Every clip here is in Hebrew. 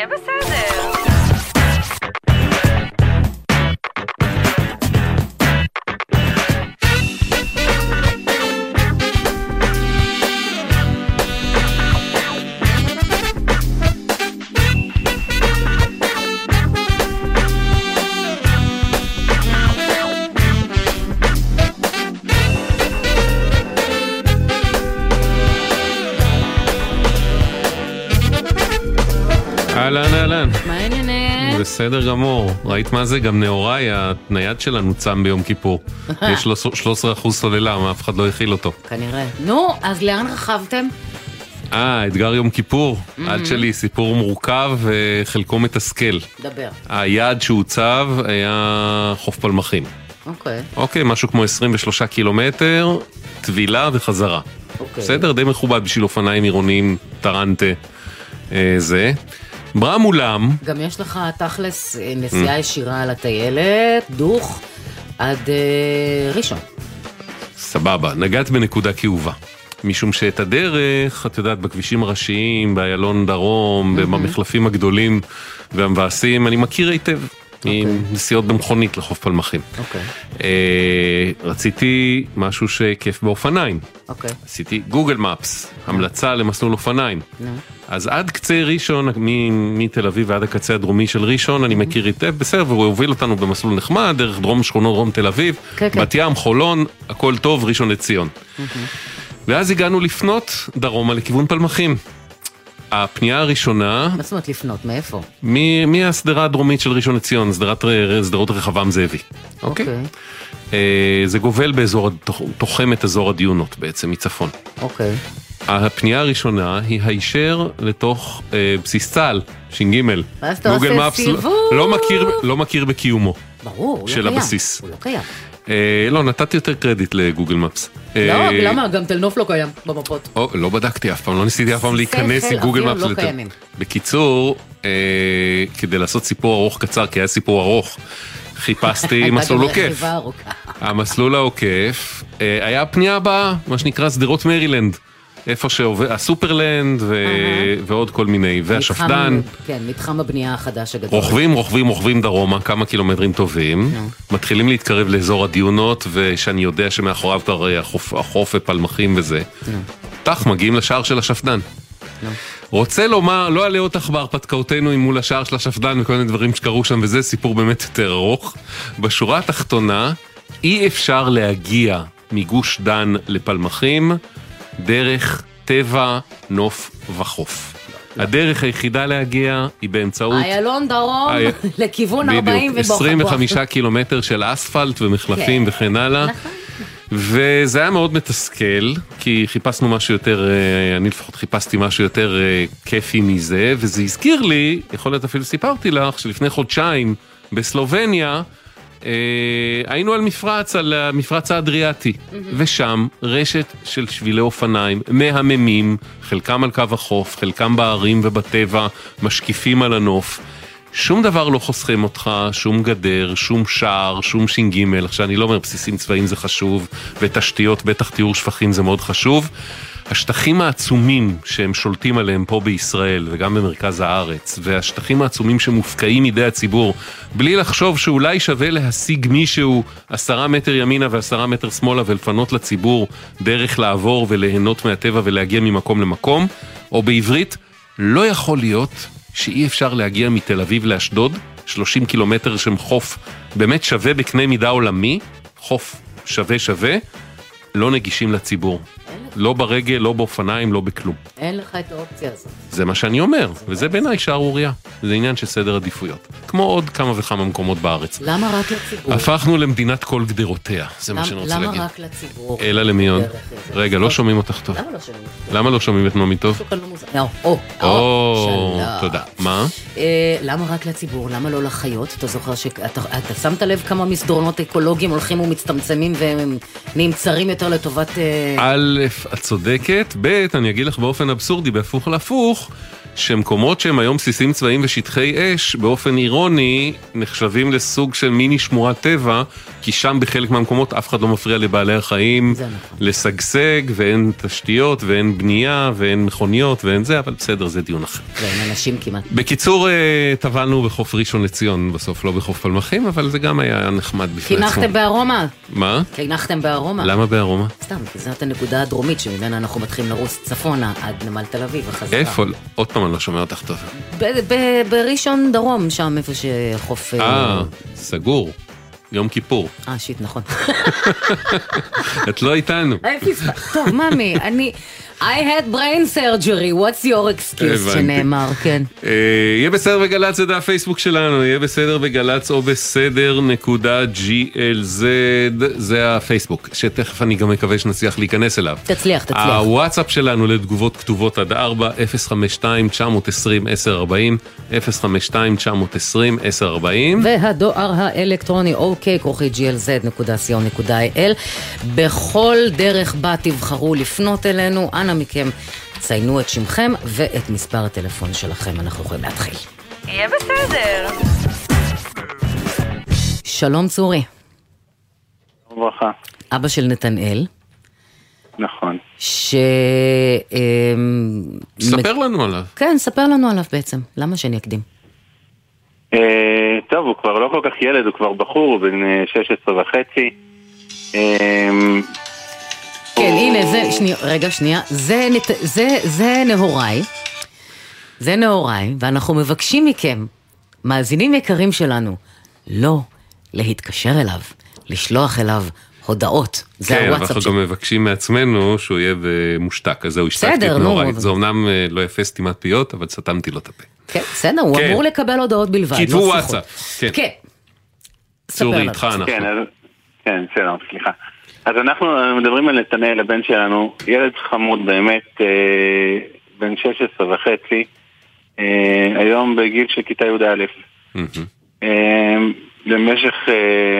יהיה בסדר. בסדר גמור, ראית מה זה? גם נאוראי, התנייד שלנו צם ביום כיפור. יש 13% סוללה, מה אף אחד לא הכיל אותו. כנראה. נו, אז לאן רחבתם? אתגר יום כיפור. עד שלי, סיפור מורכב וחלקו מתסכל. דבר. היעד שהוצב היה חוף פלמחים. אוקיי. אוקיי, משהו כמו 23 קילומטר, טבילה וחזרה. בסדר, די מכובד בשביל אופניים עירוניים, טרנטה, זה. ברא מולם. גם יש לך תכלס נסיעה ישירה על הטיילת, דוח, עד ראשון. סבבה, נגעת בנקודה כאובה. משום שאת הדרך, את יודעת, בכבישים הראשיים, באיילון דרום, במחלפים הגדולים והמבאסים, אני מכיר היטב. עם נסיעות במכונית לחוף פלמחים. רציתי משהו שכיף באופניים. עשיתי גוגל מפס, המלצה למסלול אופניים. אז עד קצה ראשון, מתל אביב ועד הקצה הדרומי של ראשון, אני מכיר היטב בסדר, והוא הוביל אותנו במסלול נחמד, דרך דרום שכונות, דרום תל אביב, בת ים, חולון, הכל טוב, ראשון לציון. ואז הגענו לפנות דרומה לכיוון פלמחים. הפנייה הראשונה... מה זאת אומרת לפנות? מאיפה? מהסדרה הדרומית של ראשון לציון, סדרות רחבעם זאבי. אוקיי. זה גובל באזור, תוחם את אזור הדיונות בעצם, מצפון. אוקיי. הפנייה הראשונה היא הישר לתוך בסיס צהל, ש"ג. ואז אתה עושה סיבוב. לא מכיר בקיומו. ברור, הוא לא קיים. של הבסיס. הוא לא קיים. לא, נתתי יותר קרדיט לגוגל מפס. לא, למה? גם תל נוף לא קיים במפות. לא בדקתי אף פעם, לא ניסיתי אף פעם להיכנס עם גוגל מפס. בקיצור, כדי לעשות סיפור ארוך קצר, כי היה סיפור ארוך, חיפשתי מסלול עוקף. המסלול העוקף היה הפנייה הבאה, מה שנקרא סדרות מרילנד. איפה שעובר, הסופרלנד ועוד כל מיני, והשפדן. כן, מתחם הבנייה החדש הגדול. רוכבים דרומה, כמה קילומטרים טובים, מתחילים להתקרב לאזור הדיונות, ושאני יודע שמאחוריו כבר החוף ופלמחים וזה. תח, מגיעים לשער של השפדן. רוצה לומר, לא עלה אותך בהרפתקאותינו עם מול השער של השפדן, וכל מיני דברים שקרו שם, וזה סיפור באמת יותר ארוך. בשורה התחתונה, אי אפשר להגיע מגוש דן לפלמחים, דרך טבע, נוף וחוף. הדרך היחידה להגיע היא באמצעות... איילון דרום לכיוון 40 וברחבוע. 25 קילומטר של אספלט ומחלפים וכן הלאה. וזה היה מאוד מתסכל, כי חיפשנו משהו יותר, אני לפחות חיפשתי משהו יותר כיפי מזה, וזה הזכיר לי, יכול להיות אפילו סיפרתי לך, שלפני חודשיים בסלובניה, היינו על מפרץ, על המפרץ האדריאטי, ושם רשת של שבילי אופניים מהממים, חלקם על קו החוף, חלקם בערים ובטבע, משקיפים על הנוף. שום דבר לא חוסכם אותך, שום גדר, שום שער, שום ש"ג. עכשיו אני לא אומר בסיסים צבאיים זה חשוב, ותשתיות, בטח תיאור שפכים זה מאוד חשוב. השטחים העצומים שהם שולטים עליהם פה בישראל וגם במרכז הארץ, והשטחים העצומים שמופקעים מידי הציבור, בלי לחשוב שאולי שווה להשיג מישהו 10 מטר ימינה ו10 מטר שמאלה ולפנות לציבור דרך לעבור וליהנות מהטבע ולהגיע ממקום למקום, או בעברית, לא יכול להיות שאי אפשר להגיע מתל אביב לאשדוד, 30 קילומטר שם חוף, באמת שווה בקנה מידה עולמי, חוף שווה, לא נגישים לציבור. לא ברגל, לא באופניים, לא בכלום. אין לך את האופציה הזאת. זה מה שאני אומר, וזה בעיניי שערוריה. זה עניין של סדר עדיפויות. כמו עוד כמה וכמה מקומות בארץ. למה רק לציבור? הפכנו למדינת כל גדרותיה, זה מה שאני רוצה להגיד. למה רק לציבור? אלא למיון. רגע, לא שומעים אותך טוב. למה לא שומעים אותך טוב? למה לא שומעים את נומי טוב? או, תודה. מה? למה רק לציבור? למה לא לחיות? אתה זוכר שאתה שמת לב כמה מסדרונות אקולוגיים הולכים ומצטמצמים והם נמצרים יותר לטובת... את צודקת, ב' אני אגיד לך באופן אבסורדי, בהפוך להפוך, שמקומות שהם היום בסיסים צבאיים ושטחי אש, באופן אירוני, נחשבים לסוג של מיני שמורת טבע, כי שם בחלק מהמקומות אף אחד לא מפריע לבעלי החיים לסגסג, ואין תשתיות, ואין בנייה, ואין מכוניות, ואין זה, אבל בסדר, זה דיון אחר. ואין אנשים כמעט. בקיצור, טבענו בחוף ראשון לציון, בסוף לא בחוף פלמחים, אבל זה גם היה נחמד בפני עצמו. קינחתם בארומה. מה? קינחתם בארומה. למה בארומה? סתם, כי זאת הנקודה הדרומית שממנה אנחנו מתחילים לרוץ צפונה עד נמל תל אביב וחזרה. איפה? עוד פעם אני לא שומע אותך טוב. בראשון דרום, שם איפה שחוף... סגור. יום כיפור. שיט, נכון. את לא איתנו. טוב, ממי, אני... I had brain surgery, what's your excuse שנאמר, כן. יהיה בסדר וגלץ, זה דף פייסבוק שלנו, יהיה בסדר וגלץ או בסדר.glz, זה הפייסבוק, שתכף אני גם מקווה שנצליח להיכנס אליו. תצליח. הוואטסאפ שלנו לתגובות כתובות עד 4, 052-920-1040, 052-920-1040. והדואר האלקטרוני, ok@glz.co.il. בכל דרך בה תבחרו לפנות אלינו, אנא מכם, ציינו את שמכם ואת מספר הטלפון שלכם. אנחנו יכולים להתחיל. יהיה בסדר. שלום צורי. ברכה. אבא של נתנאל. נכון. ספר לנו עליו. כן, ספר לנו עליו בעצם. למה שאני אקדים? טוב, הוא כבר לא כל כך ילד, הוא כבר בחור, הוא בן 16.5. כן, הנה, זה, שנייה, זה נהוראי, ואנחנו מבקשים מכם, מאזינים יקרים שלנו, לא להתקשר אליו, לשלוח אליו הודעות, זה הוואטסאפ שלנו. כן, אנחנו גם מבקשים מעצמנו שהוא יהיה מושתק, אז זהו, השתקתי את נהוראי, זה אומנם לא יפה סתימת פיות, אבל סתמתי לו את הפה. כן, בסדר, הוא אמור לקבל הודעות בלבד. כתבו וואטסאפ, כן. צורי, איתך אנחנו. כן, בסדר, סליחה. אז אנחנו מדברים על נתנאל, הבן שלנו, ילד חמוד באמת, בן 16.5, היום בגיל של כיתה י' א'. למשך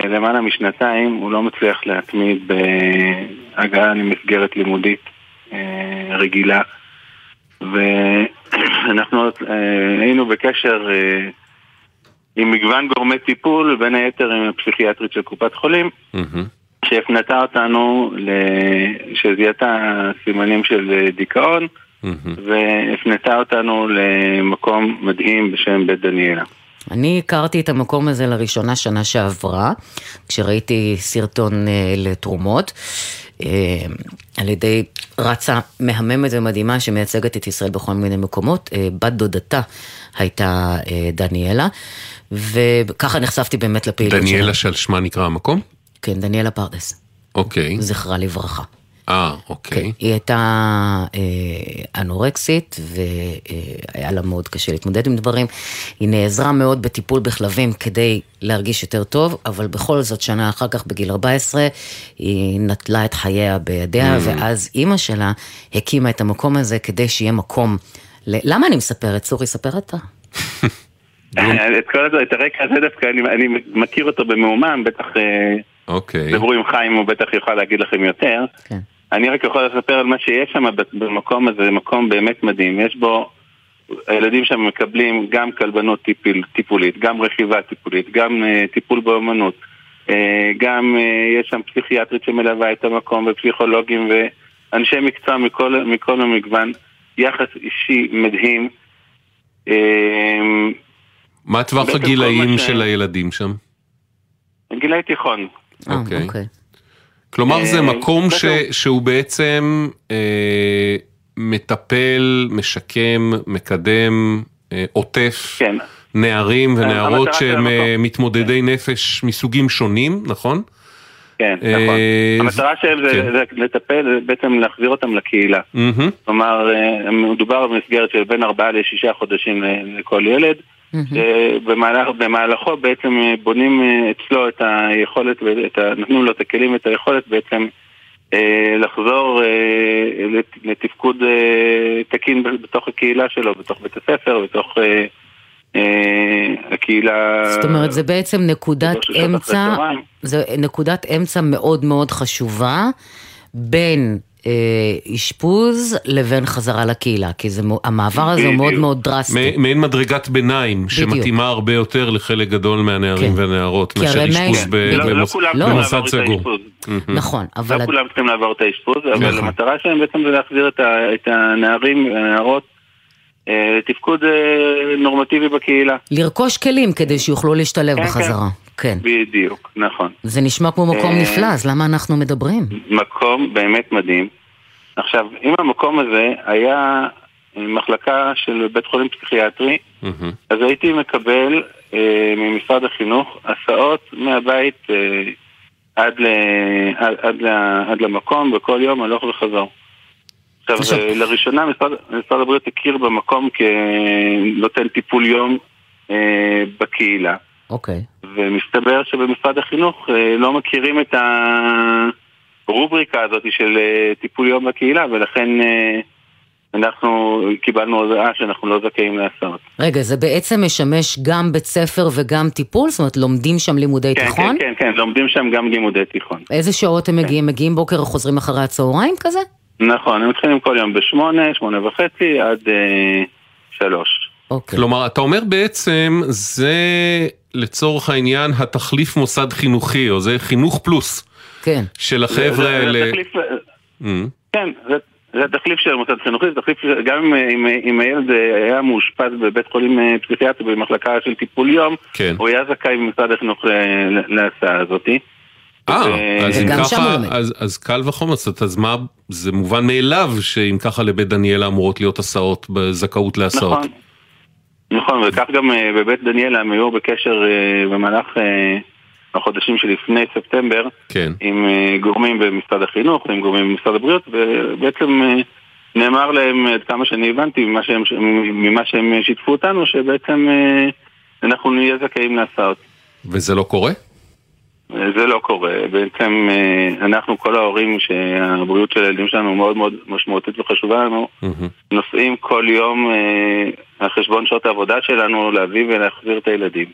למעלה משנתיים הוא לא מצליח להתמיד בהגעה למסגרת לימודית רגילה, ואנחנו היינו בקשר עם מגוון גורמי טיפול, בין היתר עם הפסיכיאטרית של קופת חולים, שהפנתה אותנו, שזיהתה סימנים של דיכאון, והפנתה אותנו למקום מדהים בשם בית דניאלה. אני הכרתי את המקום הזה לראשונה שנה שעברה, כשראיתי סרטון לתרומות, על ידי רצה מהממת ומדהימה שמייצגת את ישראל בכל מיני מקומות, בת דודתה הייתה דניאלה, וככה נחשפתי באמת לפעילות שלה. דניאלה של שמה נקרא המקום? כן, דניאלה פרדס. אוקיי. זכרה לברכה. אוקיי. כן, היא הייתה אנורקסית, והיה לה מאוד קשה להתמודד עם דברים. היא נעזרה מאוד בטיפול בכלבים כדי להרגיש יותר טוב, אבל בכל זאת שנה אחר כך, בגיל 14, היא נטלה את חייה בידיה, ואז אמא שלה הקימה את המקום הזה כדי שיהיה מקום. למה אני מספרת? צורי, ספר אתה. את הרקע הזה דווקא, אני מכיר אותו במאומן, בטח... אוקיי. דברו עם חיים, הוא בטח יוכל להגיד לכם יותר. כן. אני רק יכול לספר על מה שיש שם במקום הזה, זה מקום באמת מדהים. יש בו, הילדים שם מקבלים גם כלבנות טיפולית, גם רכיבה טיפולית, גם טיפול באמנות, גם יש שם פסיכיאטרית שמלווה את המקום, ופסיכולוגים ואנשי מקצוע מכל המגוון, יחס אישי מדהים. מה טווח הגילאים של הילדים שם? גילאי תיכון. אוקיי. כלומר זה מקום שהוא בעצם מטפל, משקם, מקדם, עוטף נערים ונערות שהם מתמודדי נפש מסוגים שונים, נכון? כן, נכון. המטרה שלהם זה לטפל, בעצם להחזיר אותם לקהילה. כלומר, מדובר במסגרת של בין 4 ל-6 חודשים לכל ילד, במהלכו בעצם בונים אצלו את היכולת, נתנו לו את הכלים, את היכולת בעצם לחזור לתפקוד תקין בתוך הקהילה שלו, בתוך בית הספר, בתוך הקהילה. זאת אומרת, זה בעצם נקודת אמצע מאוד מאוד חשובה בין אשפוז לבין חזרה לקהילה, כי המעבר הזה הוא מאוד מאוד דרסטי. מעין מדרגת ביניים, שמתאימה הרבה יותר לחלק גדול מהנערים והנערות, מאשר אשפוז במוסד סגור. נכון, אבל... לא כולם צריכים לעבור את האשפוז, אבל המטרה שלהם בעצם זה להחזיר את הנערים והנערות לתפקוד נורמטיבי בקהילה. לרכוש כלים כדי שיוכלו להשתלב בחזרה. כן, בדיוק, נכון. זה נשמע כמו מקום נפלא, אז למה אנחנו מדברים? מקום באמת מדהים. עכשיו, אם המקום הזה היה מחלקה של בית חולים פסיכיאטרי, אז הייתי מקבל ממשרד החינוך הסעות מהבית עד למקום, וכל יום הלוך וחזור. עכשיו, לראשונה משרד הבריאות הכיר במקום כנותן טיפול יום בקהילה. אוקיי. ומסתבר שבמשרד החינוך לא מכירים את הרובריקה הזאת של טיפול יום בקהילה, ולכן אנחנו קיבלנו הודעה שאנחנו לא זכאים לעשות. רגע, זה בעצם משמש גם בית ספר וגם טיפול? זאת אומרת, לומדים שם לימודי תיכון? כן, כן, כן, לומדים שם גם לימודי תיכון. איזה שעות הם מגיעים? מגיעים בוקר וחוזרים אחרי הצהריים כזה? נכון, הם מתחילים כל יום ב8, 8:30 עד 3. כלומר, אתה אומר בעצם, זה לצורך העניין התחליף מוסד חינוכי, או זה חינוך פלוס של החבר'ה האלה. כן, זה תחליף של מוסד חינוכי, זה תחליף גם אם הילד היה מאושפז בבית חולים פסיכיאטרי במחלקה של טיפול יום, הוא היה זכאי במשרד החינוך להסעה הזאת. אז קל וחומץ, אז מה, זה מובן מאליו שאם ככה לבית דניאלה אמורות להיות הסעות, בזכאות להסעות. נכון, נכון, וכך גם בבית דניאלה הם היו בקשר במהלך החודשים שלפני ספטמבר, עם גורמים במשרד החינוך, עם גורמים במשרד הבריאות, ובעצם נאמר להם, עד כמה שאני הבנתי, ממה שהם שיתפו אותנו, שבעצם אנחנו נהיה זכאים להסעות. וזה לא קורה? זה לא קורה. בעצם אנחנו, כל ההורים שהבריאות של הילדים שלנו מאוד מאוד משמעותית וחשובה לנו, נוסעים כל יום על חשבון שעות העבודה שלנו להביא ולהחזיר את הילדים.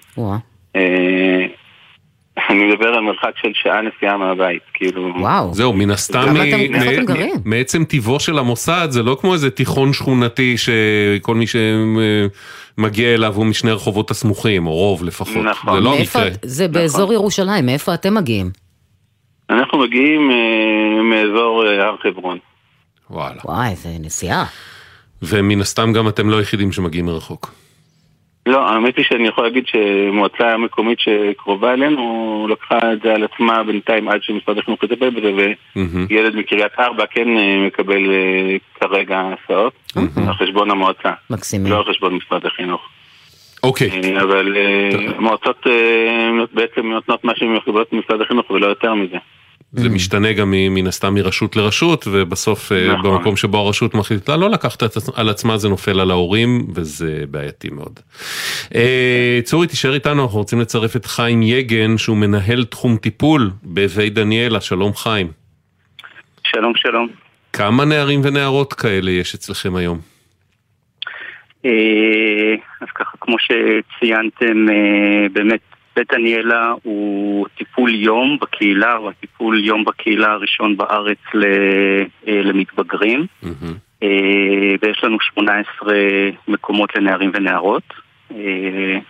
אני מדבר על מרחק של שעה נסיעה מהבית, כאילו... וואו. זהו, מן הסתם... מעצם טיבו של המוסד, זה לא כמו איזה תיכון שכונתי שכל מי שמגיע אליו הוא משני רחובות הסמוכים, או רוב לפחות. נכון. זה לא המקרה. זה באזור ירושלים, מאיפה אתם מגיעים? אנחנו מגיעים מאזור הר חברון. וואלה. וואי, זה נסיעה. ומן הסתם גם אתם לא היחידים שמגיעים מרחוק. לא, האמת היא שאני יכול להגיד שמועצה המקומית שקרובה אלינו לקחה את זה על עצמה בינתיים עד שמשרד החינוך יטפל בזה, וילד מקריית ארבע כן מקבל כרגע הסעות על חשבון המועצה, לא על חשבון משרד החינוך. אוקיי. אבל המועצות בעצם נותנות מה שהן מחברות משרד החינוך ולא יותר מזה. זה משתנה גם מן הסתם מרשות לרשות, ובסוף במקום שבו הרשות מחליטה לא לקחת על עצמה, זה נופל על ההורים, וזה בעייתי מאוד. צורי, תישאר איתנו, אנחנו רוצים לצרף את חיים יגן, שהוא מנהל תחום טיפול בבית דניאלה. שלום חיים. שלום, שלום. כמה נערים ונערות כאלה יש אצלכם היום? אז ככה, כמו שציינתם, באמת, בית דניאלה הוא טיפול יום בקהילה, הוא הטיפול יום בקהילה הראשון בארץ למתבגרים. ויש לנו 18 מקומות לנערים ונערות.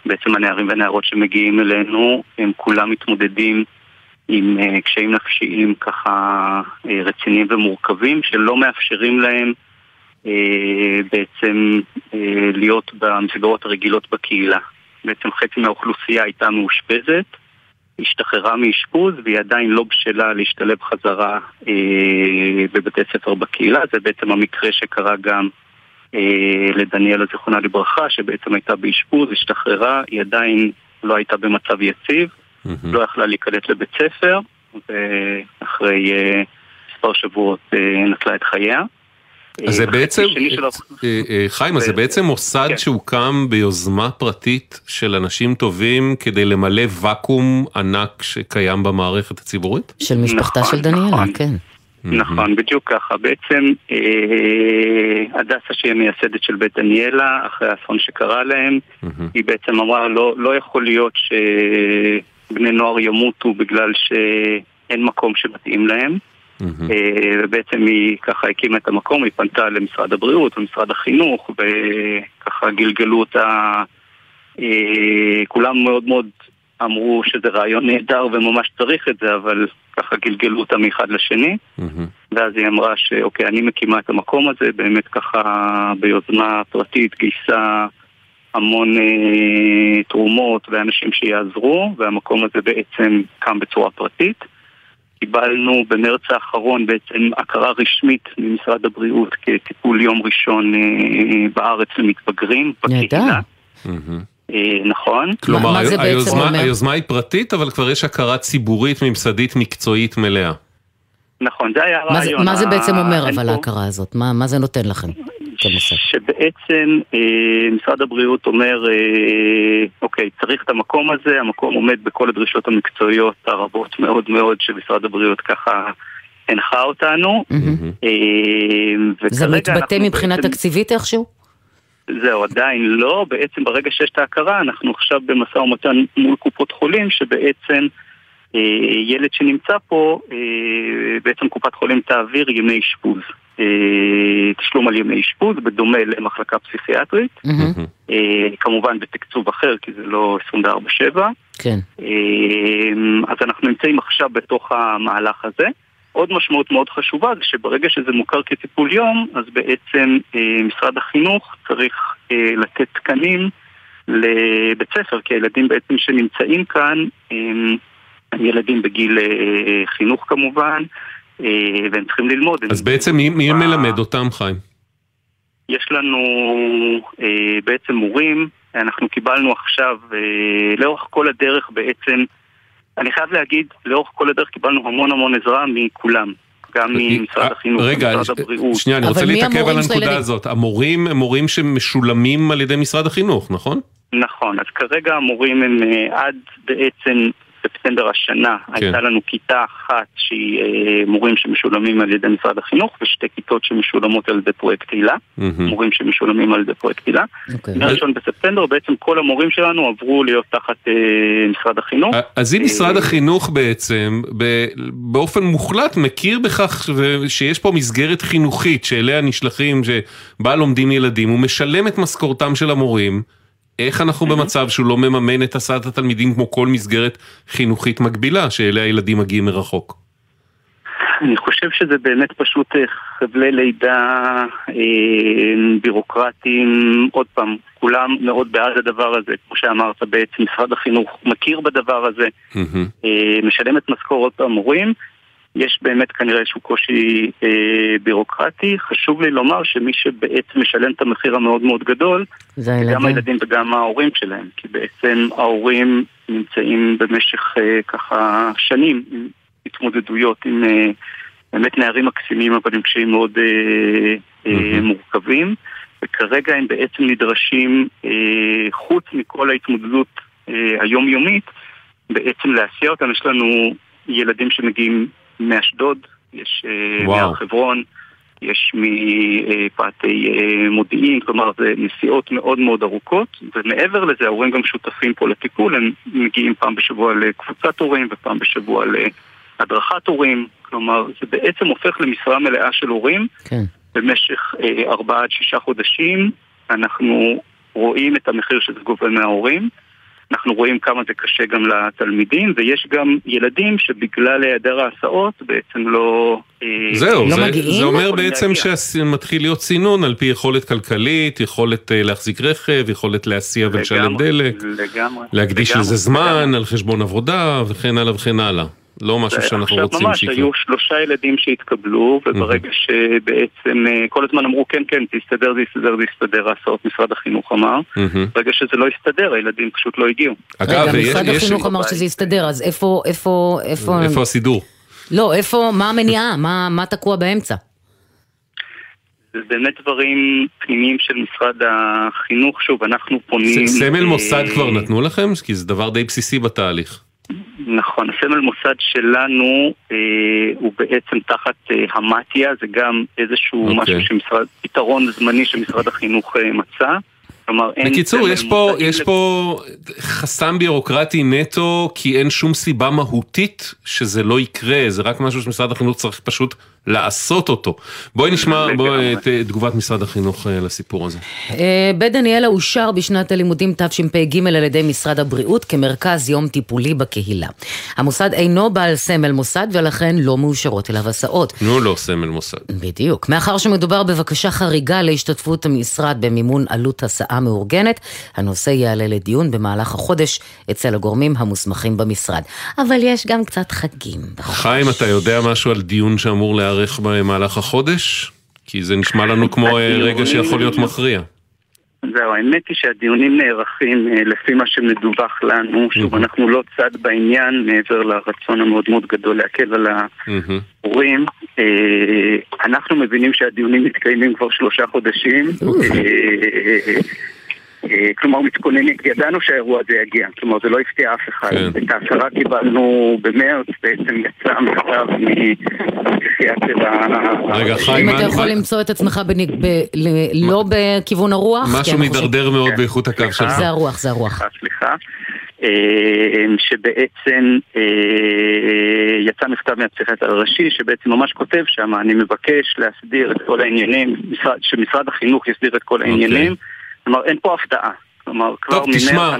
בעצם הנערים ונערות שמגיעים אלינו, הם כולם מתמודדים עם קשיים נפשיים ככה רציניים ומורכבים, שלא מאפשרים להם בעצם להיות במסגרות הרגילות בקהילה. בעצם חצי מהאוכלוסייה הייתה מאושפזת, השתחררה מאשפוז, והיא עדיין לא בשלה להשתלב חזרה בבתי ספר בקהילה. זה בעצם המקרה שקרה גם לדניאלה זיכרונה לברכה, שבעצם הייתה באשפוז, השתחררה, היא עדיין לא הייתה במצב יציב, לא יכלה להיקלט לבית ספר, ואחרי מספר שבועות נטלה את חייה. אז זה בעצם, חיים, אז זה בעצם מוסד שהוקם ביוזמה פרטית של אנשים טובים כדי למלא ואקום ענק שקיים במערכת הציבורית? של משפחתה של דניאלה, כן. נכון, בדיוק ככה. בעצם הדסה שהיא מייסדת של בית דניאלה, אחרי האסון שקרה להם, היא בעצם אמרה, לא יכול להיות שבני נוער ימותו בגלל שאין מקום שמתאים להם. ובעצם היא ככה הקימה את המקום, היא פנתה למשרד הבריאות ומשרד החינוך, וככה גלגלו אותה, כולם מאוד מאוד אמרו שזה רעיון נהדר וממש צריך את זה, אבל ככה גלגלו אותה מאחד לשני, ואז היא אמרה שאוקיי, אני מקימה את המקום הזה, באמת ככה ביוזמה פרטית גייסה המון תרומות ואנשים שיעזרו, והמקום הזה בעצם קם בצורה פרטית. קיבלנו במרץ האחרון בעצם הכרה רשמית ממשרד הבריאות כטיפול יום ראשון בארץ למתבגרים בקהילה. נכון. כלומר, היוזמה היא פרטית, אבל כבר יש הכרה ציבורית, ממסדית, מקצועית מלאה. נכון, זה היה הרעיון. מה זה בעצם אומר אבל ההכרה הזאת? מה זה נותן לכם? שבעצם משרד הבריאות אומר, אוקיי, צריך את המקום הזה, המקום עומד בכל הדרישות המקצועיות הרבות מאוד מאוד שמשרד הבריאות ככה הנחה אותנו. זה מתבטא מבחינה תקציבית איכשהו? זהו, עדיין לא. בעצם ברגע שיש את ההכרה, אנחנו עכשיו במשא ומתן מול קופות חולים, שבעצם ילד שנמצא פה, בעצם קופת חולים תעביר ימי אשפוז. תשלום על ימי אשפוז, בדומה למחלקה פסיכיאטרית. כמובן בתקצוב אחר, כי זה לא 24/7. כן. אז אנחנו נמצאים עכשיו בתוך המהלך הזה. עוד משמעות מאוד חשובה זה שברגע שזה מוכר כטיפול יום, אז בעצם משרד החינוך צריך לתת תקנים לבית ספר, כי הילדים בעצם שנמצאים כאן, הם ילדים בגיל חינוך כמובן, והם צריכים ללמוד. אז בעצם מי מלמד אותם, חיים? יש לנו בעצם מורים, אנחנו קיבלנו עכשיו לאורך כל הדרך בעצם, אני חייב להגיד, לאורך כל הדרך קיבלנו המון המון עזרה מכולם, גם ממשרד החינוך, ממשרד הבריאות. שנייה, אני רוצה להתעכב על הנקודה הזאת. המורים הם מורים שמשולמים על ידי משרד החינוך, נכון? נכון, אז כרגע המורים הם עד בעצם ספטמבר השנה, הייתה לנו כיתה אחת שהיא מורים שמשולמים על ידי משרד החינוך, ושתי כיתות שמשולמות על ידי פרויקט הילה, מורים שמשולמים על ידי פרויקט הילה. מראשון בספטמבר בעצם כל המורים שלנו עברו להיות תחת משרד החינוך. אז אם משרד החינוך בעצם באופן מוחלט מכיר בכך שיש פה מסגרת חינוכית שאליה נשלחים, שבה לומדים ילדים, הוא משלם את משכורתם של המורים, איך אנחנו במצב שהוא לא מממן את הסעת התלמידים כמו כל מסגרת חינוכית מקבילה שאליה הילדים מגיעים מרחוק? אני חושב שזה באמת פשוט חבלי לידה בירוקרטיים. עוד פעם, כולם מאוד בעד הדבר הזה, כמו שאמרת, בעצם משרד החינוך מכיר בדבר הזה, משלם את משכורות המורים, יש באמת כנראה איזשהו קושי בירוקרטי. חשוב לי לומר שמי שבעצם משלם את המחיר המאוד מאוד גדול, זה גם הילדים וגם ההורים שלהם, כי בעצם ההורים נמצאים במשך ככה שנים עם התמודדויות, עם באמת נערים מקסימים, אבל עם קשיים מאוד מורכבים, וכרגע הם בעצם נדרשים, חוץ מכל ההתמודדות היומיומית, בעצם להסיע אותם. יש לנו ילדים שמגיעים מאשדוד, יש מהר חברון, יש מפאתי מודיעין, כלומר זה נסיעות מאוד מאוד ארוכות, ומעבר לזה ההורים גם שותפים פה לטיפול, הם מגיעים פעם בשבוע לקבוצת הורים ופעם בשבוע להדרכת הורים, כלומר זה בעצם הופך למשרה מלאה של הורים. במשך 4-6 חודשים אנחנו רואים את המחיר שזה גובה מההורים, אנחנו רואים כמה זה קשה גם לתלמידים, ויש גם ילדים שבגלל היעדר ההסעות בעצם לא... זהו, זה אומר בעצם שמתחיל להיות סינון על פי יכולת כלכלית, יכולת להחזיק רכב, יכולת להסיע ולשלם דלק, להקדיש לזה זמן על חשבון עבודה וכן הלאה וכן הלאה. לא משהו שאנחנו רוצים שיקרה. היו 3 ילדים שהתקבלו, וברגע שבעצם כל הזמן אמרו כן, תסתדר, תסתדר, ההסעות משרד החינוך אמר. ברגע שזה לא הסתדר, הילדים פשוט לא הגיעו. אגב, משרד החינוך אמר שזה הסתדר, אז איפה הסידור? לא, איפה, מה המניעה? מה תקוע באמצע? זה באמת דברים פנימיים של משרד החינוך. שוב, אנחנו פונים... סמל מוסד כבר נתנו לכם? כי זה דבר די בסיסי בתהליך. נכון, הסמל מוסד שלנו הוא בעצם תחת המתיה, זה גם איזשהו משהו שמשרד, פתרון זמני שמשרד החינוך מצא, בקיצור, יש פה חסם בירוקרטי נטו, כי אין שום סיבה מהותית שזה לא יקרה, זה רק משהו שמשרד החינוך צריך פשוט לעשות אותו. בואי נשמע את תגובת משרד החינוך לסיפור הזה. בית דניאלה אושר בשנת הלימודים תשפ"ג על ידי משרד הבריאות כמרכז יום טיפולי בקהילה. המוסד אינו בעל סמל מוסד ולכן לא מאושרות אליו הסעות. נו, לא סמל מוסד. בדיוק. מאחר שמדובר בבקשה חריגה להשתתפות המשרד במימון עלות הסעה מאורגנת, הנושא יעלה לדיון במהלך החודש אצל הגורמים המוסמכים במשרד. אבל יש גם קצת חגים. חיים, אתה יודע משהו על דיון שאמור להארך במהלך החודש? כי זה נשמע לנו כמו רגע שיכול להיות מכריע. זהו, האמת היא שהדיונים נערכים לפי מה שמדווח לנו, שוב, אנחנו לא צד בעניין מעבר לרצון המאוד מאוד גדול להקל על ההורים. אנחנו מבינים שהדיונים מתקיימים כבר 3 חודשים, כלומר מתכוננים, ידענו שהאירוע הזה יגיע, כלומר זה לא הפתיע אף אחד. את ההצהרה קיבלנו במרץ, בעצם יצא מכתב מפסיכיאטר. רגע, חיים, אם אתה יכול למצוא את עצמך לא בכיוון הרוח, משהו מדרדר מאוד באיכות הקו שלך. זה הרוח, זה הרוח. סליחה, שבעצם יצא מכתב מהפסיכיאטר הראשי, שבעצם ממש כותב שם, אני מבקש להסדיר את כל העניינים, שמשרד החינוך יסדיר את כל העניינים. כלומר, אין פה הפתעה. טוב, תשמע,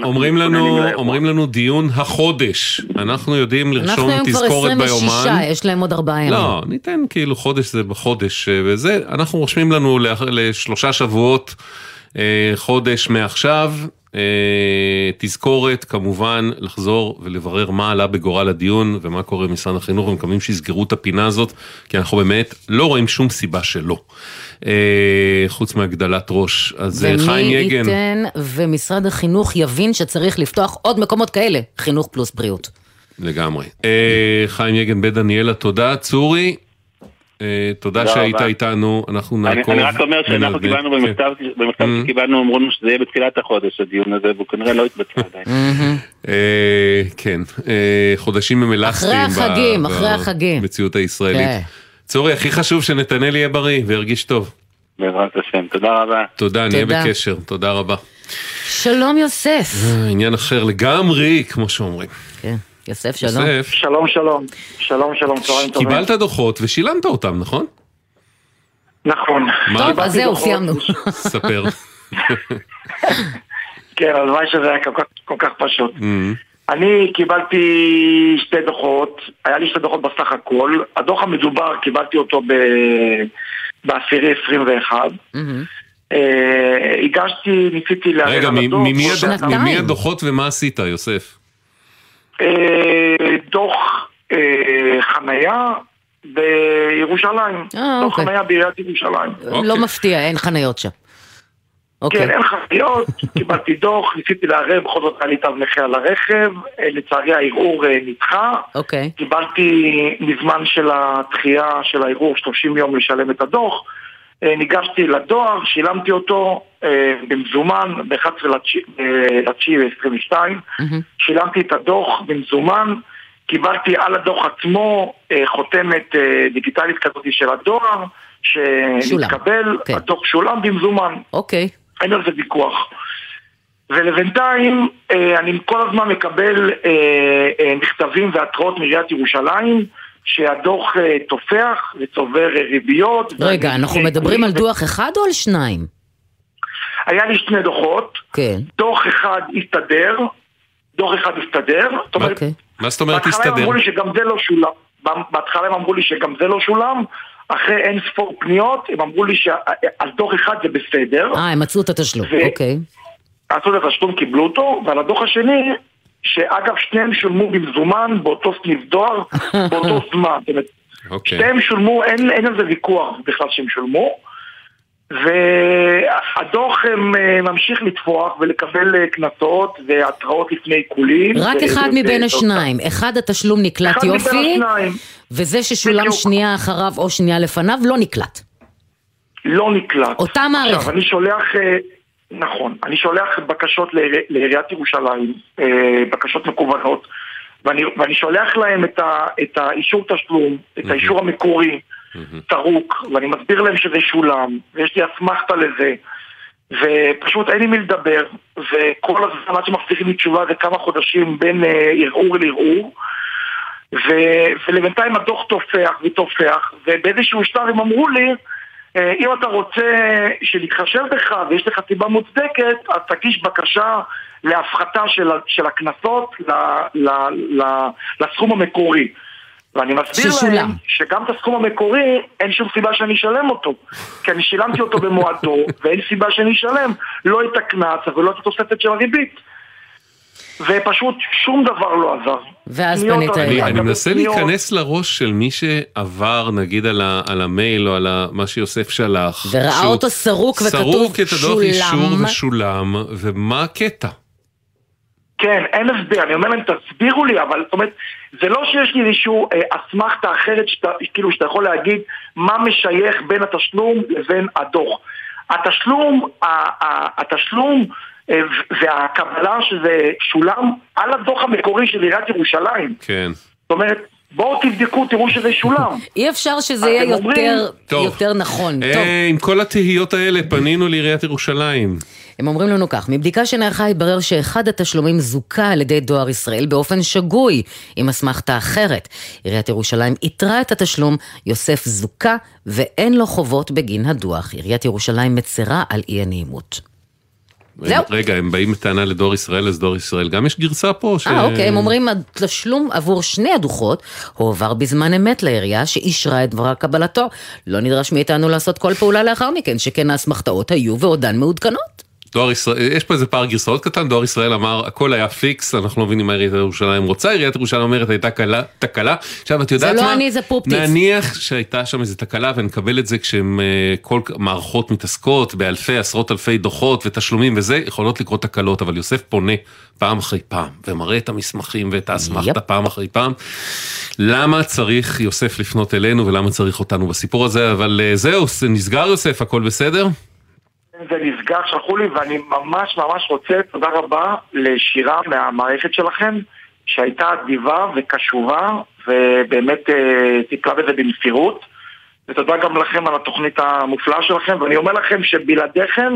אומרים לנו דיון החודש. אנחנו יודעים לרשום תזכורת ביומן. אנחנו היום כבר 26, יש להם עוד 4 ימים. לא, ניתן כאילו חודש זה בחודש וזה. אנחנו רושמים לנו ל3 שבועות חודש מעכשיו. תזכורת, כמובן, לחזור ולברר מה עלה בגורל הדיון ומה קורה במשרד החינוך, ומקווים שיסגרו את הפינה הזאת, כי אנחנו באמת לא רואים שום סיבה שלא. חוץ מהגדלת ראש. אז חיים יגן. ומי ייתן ומשרד החינוך יבין שצריך לפתוח עוד מקומות כאלה, חינוך פלוס בריאות. לגמרי. חיים יגן בית דניאלה, תודה. צורי, תודה שהיית איתנו, אנחנו נעקוב. אני רק אומר שאנחנו קיבלנו במכתב שקיבלנו, אמרנו שזה יהיה בתחילת החודש הדיון הזה, והוא כנראה לא התבצע עדיין. כן, חודשים ממלאכתיים אחרי החגים במציאות הישראלית. צורי, הכי חשוב שנתנאל יהיה בריא והרגיש טוב. בעזרת השם, תודה רבה. תודה, נהיה בקשר, תודה רבה. שלום יוסף. עניין אחר לגמרי, כמו שאומרים. כן. יוסף, שלום. שלום, שלום. שלום, שלום, צהריים טובים. קיבלת דוחות ושילמת אותם, נכון? נכון. טוב, אז זהו, סיימנו. ספר. כן, הלוואי שזה היה כל כך פשוט. אני קיבלתי 2 דוחות, היה לי 2 דוחות בסך הכל. הדוח המדובר, קיבלתי אותו ב-10/21. הגשתי, ניסיתי להראות לדוח. רגע, ממי הדוחות ומה עשית, יוסף? דוח חניה בירושלים, דוח חניה בעיריית ירושלים. לא מפתיע, אין חניות שם. כן, אין חניות, קיבלתי דוח, ניסיתי לערב, בכל זאת היה לי תו נכה על הרכב, לצערי הערעור נדחה, קיבלתי מזמן של הדחייה של הערעור 30 יום לשלם את הדוח, ניגשתי לדואר, שילמתי אותו במזומן, ב-11/9/22, שילמתי את הדוח במזומן, קיבלתי על הדוח עצמו חותמת דיגיטלית כזאת של הדואר, שנתקבל, הדוח שולם במזומן. אוקיי. אין על זה ויכוח. ולבינתיים, אני כל הזמן מקבל מכתבים והתראות מעיריית ירושלים, שהדוח תופח וצובר ריביות. רגע, אנחנו מדברים על דוח אחד או על 2? היה לי 2 דוחות. כן. דוח אחד הסתדר. מה זאת אומרת הסתדר? בהתחלה הם אמרו לי שגם זה לא שולם, אחרי אין ספור פניות, הם אמרו לי שעל דוח אחד זה בסדר. הם מצאו את התשלום, אוקיי. מצאו את התשלום, קיבלו אותו, ועל הדוח השני... שאגב, שניהם שולמו במזומן באותו סניף דואר, באותו זמן. שניהם שולמו, אין על זה ויכוח בכלל שהם שולמו, והדוח ממשיך לתפוח ולקבל קנסות והתראות לפני עיקולים. רק אחד מבין השניים, אחד התשלום נקלט יופי, וזה ששולם שנייה אחריו או שנייה לפניו לא נקלט. לא נקלט. אותה מערכת. עכשיו, אני שולח... נכון, אני שולח בקשות לעיריית ירושלים, בקשות מקוונות, ואני שולח להם את האישור תשלום, את האישור המקורי, תרוק, ואני מסביר להם שזה שולם, ויש לי אסמכתה לזה, ופשוט אין לי מי לדבר, וכל הזמן עד שמבטיחים לי תשובה זה כמה חודשים בין ערעור לערעור, ולבינתיים הדוח תופח ותופח, ובאיזשהו שלב הם אמרו לי, אם אתה רוצה שנתחשב בך ויש לך סיבה מוצדקת, אז תגיש בקשה להפחתה של הכנסות לסכום המקורי. ואני מסביר להם שגם את הסכום המקורי אין שום סיבה שאני אשלם אותו, כי אני שילמתי אותו במועדו ואין סיבה שאני אשלם לא את הקנס ולא את התוספת של הריבית, ופשוט שום דבר לא עזר. ואז פנית אליי. אני מנסה להיכנס לראש של מי שעבר, נגיד, על המייל או על מה שיוסף שלח. וראה אותו סרוק וכתוב שולם. ומה הקטע? כן, אין הסבר. אני אומר להם, תסבירו לי, אבל זאת אומרת, זה לא שיש לי איזשהו אסמכתה אחרת שאתה יכול להגיד מה משייך בין התשלום לבין הדוח. התשלום והקבלה שזה שולם על הדוח המקורי של עיריית ירושלים. כן. זאת אומרת, בואו תבדקו, תראו שזה שולם. אי אפשר שזה יהיה יותר נכון. עם כל התהיות האלה פנינו לעיריית ירושלים. הם אומרים לנו כך, מבדיקה שנערכה התברר שאחד התשלומים זוכה על ידי דואר ישראל באופן שגוי, עם אסמכתה אחרת. עיריית ירושלים יתרה את התשלום, יוסף זוכה ואין לו חובות בגין הדוח. עיריית ירושלים מצרה על אי הנעימות. רגע, הם באים בטענה לדואר ישראל, אז דואר ישראל גם יש גרסה פה ש... אוקיי, הם אומרים, התשלום עבור שני הדוחות הועבר בזמן אמת לעירייה שאישרה את דבר קבלתו. לא נדרש מאיתנו לעשות כל פעולה לאחר מכן, שכן האסמכתאות היו ועודן מעודכנות. דואר ישראל, יש פה איזה פער גרסאות קטן, דואר ישראל אמר, הכל היה פיקס, אנחנו לא מבינים מה עיריית ירושלים רוצה, עיריית ירושלים אומרת, הייתה תקלה, עכשיו את יודעת מה, נניח שהייתה שם איזו תקלה, ונקבל את זה כשהם כל מערכות מתעסקות, באלפי, עשרות אלפי דוחות ותשלומים וזה, יכולות לקרות תקלות, אבל יוסף פונה פעם אחרי פעם, ומראה את המסמכים ואת האסמכתה פעם אחרי פעם, למה צריך יוסף לפנות אלינו, ולמה צריך אותנו בסיפור הזה, אבל זהו, נסגר יוסף, הכל בסדר? זה נסגר, שלחו לי, ואני ממש רוצה, תודה רבה, לשירה מהמערכת שלכם, שהייתה אדיבה וקשובה, ובאמת טיפלה בזה במסירות, ותודה גם לכם על התוכנית המופלאה שלכם, ואני אומר לכם שבלעדיכם,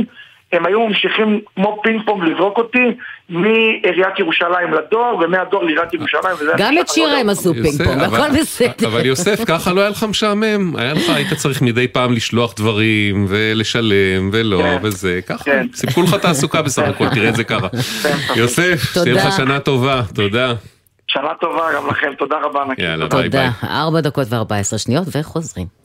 הם היו ממשיכים כמו פינג פונג לזרוק אותי, מעיריית ירושלים לדואר, ומהדואר לעיריית ירושלים. גם את שירה הם עשו פינג פונג, הכל בסדר. אבל יוסף, ככה לא היה לך משעמם, היית צריך מדי פעם לשלוח דברים, ולשלם, ולא, וזה, ככה. סיפקו לך תעסוקה בסך הכל, תראה את זה ככה. יוסף, שיהיה לך שנה טובה, תודה. שנה טובה גם לכם, תודה רבה. יאללה, ביי ביי. 4:14 וחוזרים.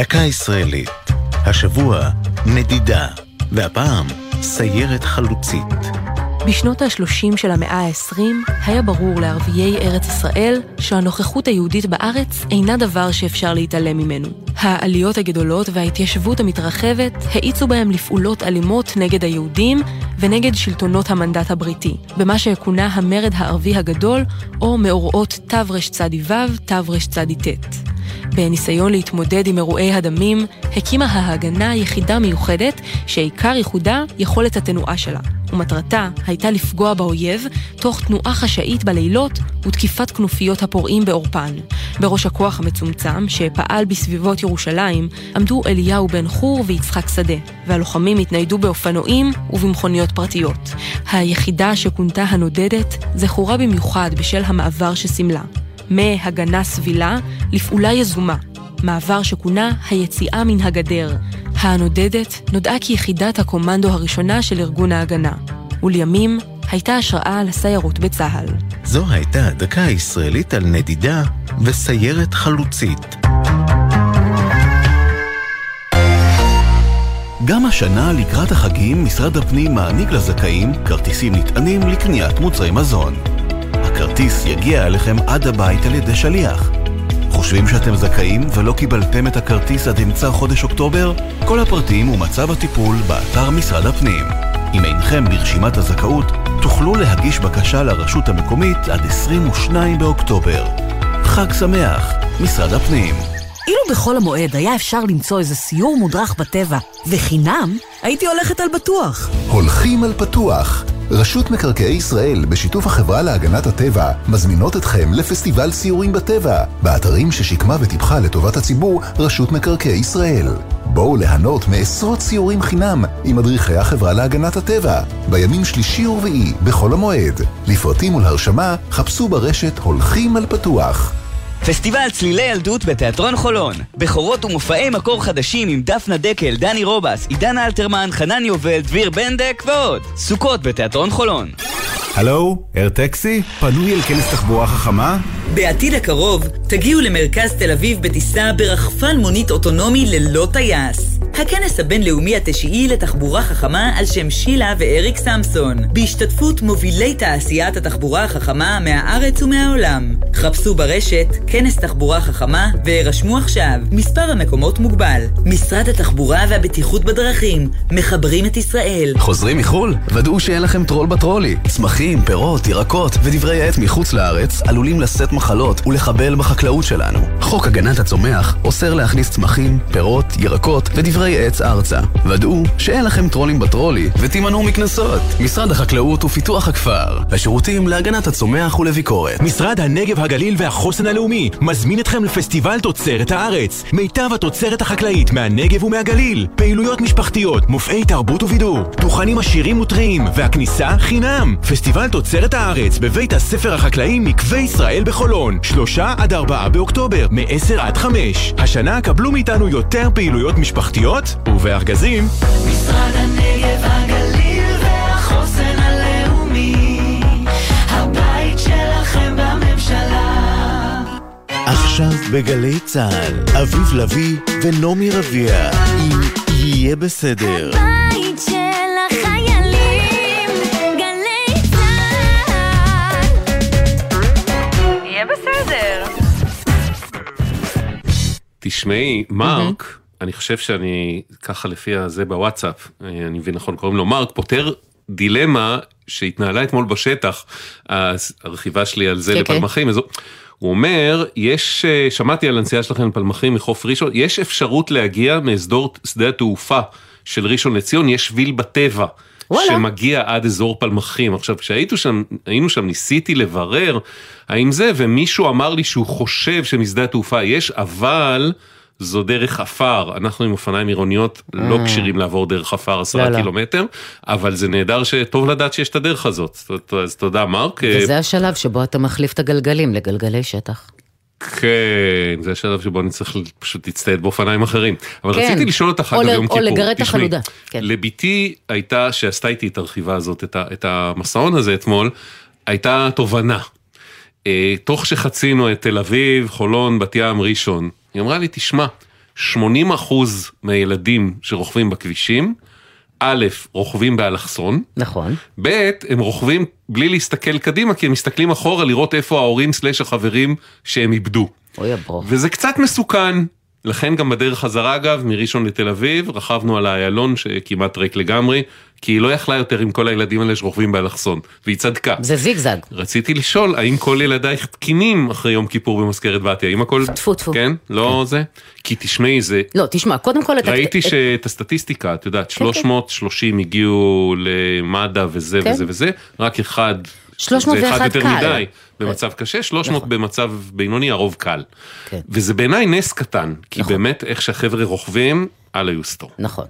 דקה ישראלית, השבוע נדידה, והפעם סיירת חלוצית. בשנות ה-30 של המאה ה-20 היה ברור לערביי ארץ ישראל שהנוכחות היהודית בארץ אינה דבר שאפשר להתעלם ממנו. העליות הגדולות וההתיישבות המתרחבת העיצו בהם לפעולות אלימות נגד היהודים ונגד שלטונות המנדט הבריטי, במה שכונה המרד הערבי הגדול או מאורעות תרצ"ו-תרצ"ט. בניסיון להתמודד עם אירועי הדמים, הקימה ההגנה יחידה מיוחדת שעיקר ייחודה יכולת התנועה שלה, ומטרתה הייתה לפגוע באויב תוך תנועה חשאית בלילות ותקיפת כנופיות הפורעים באורפן. בראש הכוח המצומצם שפעל בסביבות ירושלים עמדו אליהו בן חור ויצחק שדה, והלוחמים התניידו באופנועים ובמכוניות פרטיות. היחידה שכונתה הנודדת זכורה במיוחד בשל המעבר שסמלה. מהגנה סבילה לפעולה יזומה, מעבר שכונה היציאה מן הגדר. הנודדת נודעה כיחידת הקומנדו הראשונה של ארגון ההגנה, ולימים הייתה השראה לסיירות בצהל. זו הייתה הדקה הישראלית על נדידה וסיירת חלוצית. גם השנה לקראת החגים משרד הפנים מעניק לזכאים כרטיסים נטענים לקניית מוצרי מזון. הכרטיס יגיע אליכם עד הבית על ידי שליח. חושבים שאתם זכאים ולא קיבלתם את הכרטיס עד אמצע חודש אוקטובר? כל הפרטים ומצב הטיפול באתר משרד הפנים. אם אינכם ברשימת הזכאות, תוכלו להגיש בקשה לרשות המקומית עד 22 באוקטובר. חג שמח, משרד הפנים. אילו בכל המועד היה אפשר למצוא איזה סיור מודרך בטבע וחינם, הייתי הולכת על בטוח. הולכים על בטוח. רשות מקרקעי ישראל בשיתוף החברה להגנת הטבע מזמינות אתכם לפסטיבל סיורים בטבע באתרים ששיקמה וטיפחה לטובת הציבור רשות מקרקעי ישראל. בואו ליהנות מעשרות סיורים חינם עם מדריכי החברה להגנת הטבע בימים שלישי ורביעי בכל המועד. לפרטים ולהרשמה חפשו ברשת הולכים על פתוח. פסטיבל צלילי ילדות בתיאטרון חולון. בחורות ומופעי מקור חדשים עם דפנה דקל, דני רובס, עידן אלתרמן, חנן יובל, דביר בנדק ועוד. סוכות בתיאטרון חולון. הלו, ארטקסי? פנוי אל כנס תחבורה חכמה? בעתיד הקרוב תגיעו למרכז תל אביב בטיסה ברחפן מונית אוטונומי ללא טייס. הכנס הבינלאומי התשיעי לתחבורה חכמה על שם שילה ואריק סמסון, בהשתתפות מובילי תעשיית התחבורה החכמה מהארץ ומהעולם. חפשו ברשת כנס תחבורה חכמה והרשמו עכשיו. מספר המקומות מוגבל. משרד התחבורה והבטיחות בדרכים מחברים את ישראל. חוזרים מחול? ודאו שאין לכם טרול בטרולי. צמחים, פירות, ירקות ודברי עט מחוץ לארץ עלולים לשאת מחלות ולחבל בחקלאות שלנו. חוק הגנת הצומח אוסר להכניס צמחים, פירות, ירקות ודברי עץ ארצה. ודאו שאין לכם טרולים בטרולי ותימנעו מכנסות. משרד החקלאות ופיתוח הכפר. השירותים להגנת הצומח ולביקורת. משרד הנגב, הגליל והחוסן הלאומי מזמין אתכם לפסטיבל תוצרת הארץ. מיטב התוצרת החקלאית מהנגב ומהגליל. פעילויות משפחתיות, מופעי תרבות ובידור, דוכנים עשירים וטריים, והכניסה חינם. פסטיבל תוצרת הארץ בבית הספר החקלאי מקווה ישראל בחולון, 3-4 באוקטובר, מ-10-5. השנה קבלו מאיתנו יותר פעילויות משפחתיות ובארגזים. משרד הנגב, הגליל והחוסן הלאומי, הבית שלכם בממשלה. עכשיו בגלי צהל, אביב לביא ונומי רביע, אם יהיה בסדר. הבית של החיילים, גלי צהל. יהיה בסדר. תשמעי, מרק, אני חושב שאני ככה לפי הזה בוואטסאפ, אני מבין נכון, קוראים לו מרק, פותר דילמה שהתנהלה אתמול בשטח, הרכיבה שלי על זה לפלמחים, אז הוא אומר, יש, שמעתי על הנסיעה שלכם לפלמחים מחוף ראשון, יש אפשרות להגיע מאזור שדה התעופה של ראשון לציון, יש שביל בטבע, וואלה. שמגיע עד אזור פלמחים. עכשיו, כשהיינו שם, ניסיתי לברר האם זה, ומישהו אמר לי שהוא חושב שמשדה התעופה יש, אבל זו דרך אפר, אנחנו עם אופניים עירוניות לא קשירים לעבור דרך אפר 10 קילומטר, אבל זה נהדר שטוב לדעת שיש את הדרך הזאת, אז תודה מרק. וזה השלב שבו אתה מחליף את הגלגלים לגלגלי שטח. כן, זה השלב שבו אני צריך פשוט להצטייד באופניים אחרים. אבל רציתי לשאול אותך אגב יום כיפור. או לגרת החלודה. לביתי הייתה, שעשתה איתי את הרכיבה הזאת, את המסעון הזה אתמול, הייתה תובנה. תוך שחצינו את תל אביב, חולון, בת ים, ראשון, היא אמרה לי, תשמע, 80% מהילדים שרוכבים בכבישים, א', רוכבים באלכסון, נכון. ב', הם רוכבים בלי להסתכל קדימה, כי הם מסתכלים אחורה לראות איפה ההורים סלש החברים שהם איבדו. אוי אבו. וזה קצת מסוכן. לכן גם בדרך חזרה אגב, מראשון לתל אביב, רכבנו על האיילון שכמעט ריק לגמרי, כי היא לא יכלה יותר עם כל הילדים האלה שרוכבים באלכסון, והיא צדקה. זה זיגזג. רציתי לשאול, האם כל ילדייך תקינים אחרי יום כיפור במזכרת בתיה? האם הכל... טפו, טפו. כן? לא זה? כי תשמעי זה... לא, תשמע, קודם כל... ראיתי שאת הסטטיסטיקה, את יודעת, 330 הגיעו למד"א וזה וזה וזה, רק אחד... 301 יותר מדי, במצב קשה, 300 במצב בינוני, הרוב קל. וזה בעיניי נס קטן, כי באמת איך שהחבר'ה רוכבים על היוסטור. נכון.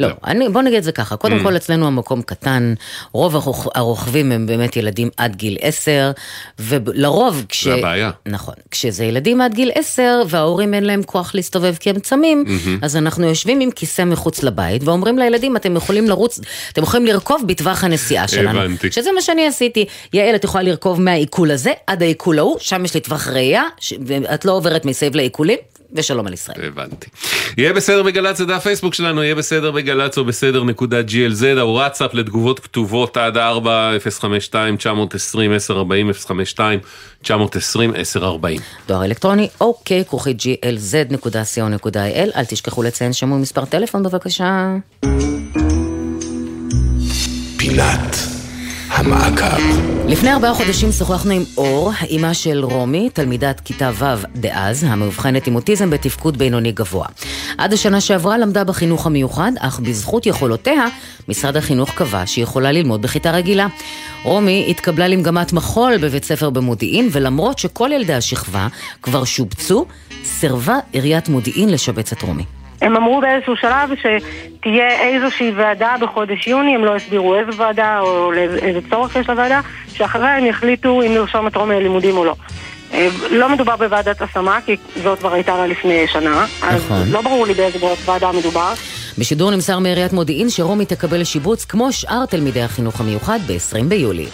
לא, בוא נגיד את זה ככה, קודם כל אצלנו המקום קטן, רוב הרוכבים הם באמת ילדים עד גיל 10, ולרוב זה הבעיה. נכון, כשזה ילדים עד גיל 10 וההורים אין להם כוח להסתובב כי הם צמים, אז אנחנו יושבים עם כיסא מחוץ לבית ואומרים לילדים, אתם יכולים לרוץ, אתם יכולים לרכוב בטווח הנסיעה שלנו, שזה מה שאני עשיתי. יעל, את יכולה לרכוב מהעיקול הזה עד העיקול ההוא, שם יש לי טווח ראייה, את לא עוברת מסביב לעיקולים, ושלום על ישראל. הבנתי. יהיה בסדר בגלץ, זה הפייסבוק שלנו, יהיה בסדר בגלץ או בסדר.glz, או וואטסאפ לתגובות כתובות עד 4-052-920-1040, 052-920-1040. דואר אלקטרוני, אוקיי, @glz.co.il. אל תשכחו לציין שם ומספר טלפון בבקשה. פילת המעקב. לפני 4 חודשים שוחחנו עם אור, האמא של רומי, תלמידת כיתה ו' דאז, המאובחנת עם אוטיזם בתפקוד בינוני גבוה. עד השנה שעברה למדה בחינוך המיוחד, אך בזכות יכולותיה, משרד החינוך קבע שהיא יכולה ללמוד בכיתה רגילה. רומי התקבלה למגמת מחול בבית ספר במודיעין, ולמרות שכל ילדי השכבה כבר שובצו, סרבה עיריית מודיעין לשבץ את רומי. הם אמרו באיזשהו שלב שתהיה איזושהי ועדה בחודש יוני, הם לא הסבירו איזו ועדה או איזה צורך יש לוועדה, שאחריה הם יחליטו אם לרשום את רומי ללימודים או לא. לא מדובר בוועדת השמה, כי זאת כבר הייתה לה לפני שנה, אז לא ברור לי באיזו ועדה מדובר. בשידור נמסר מעיריית מודיעין שרומי תקבל שיבוץ כמו שאר תלמידי החינוך המיוחד ב-20 ביולי.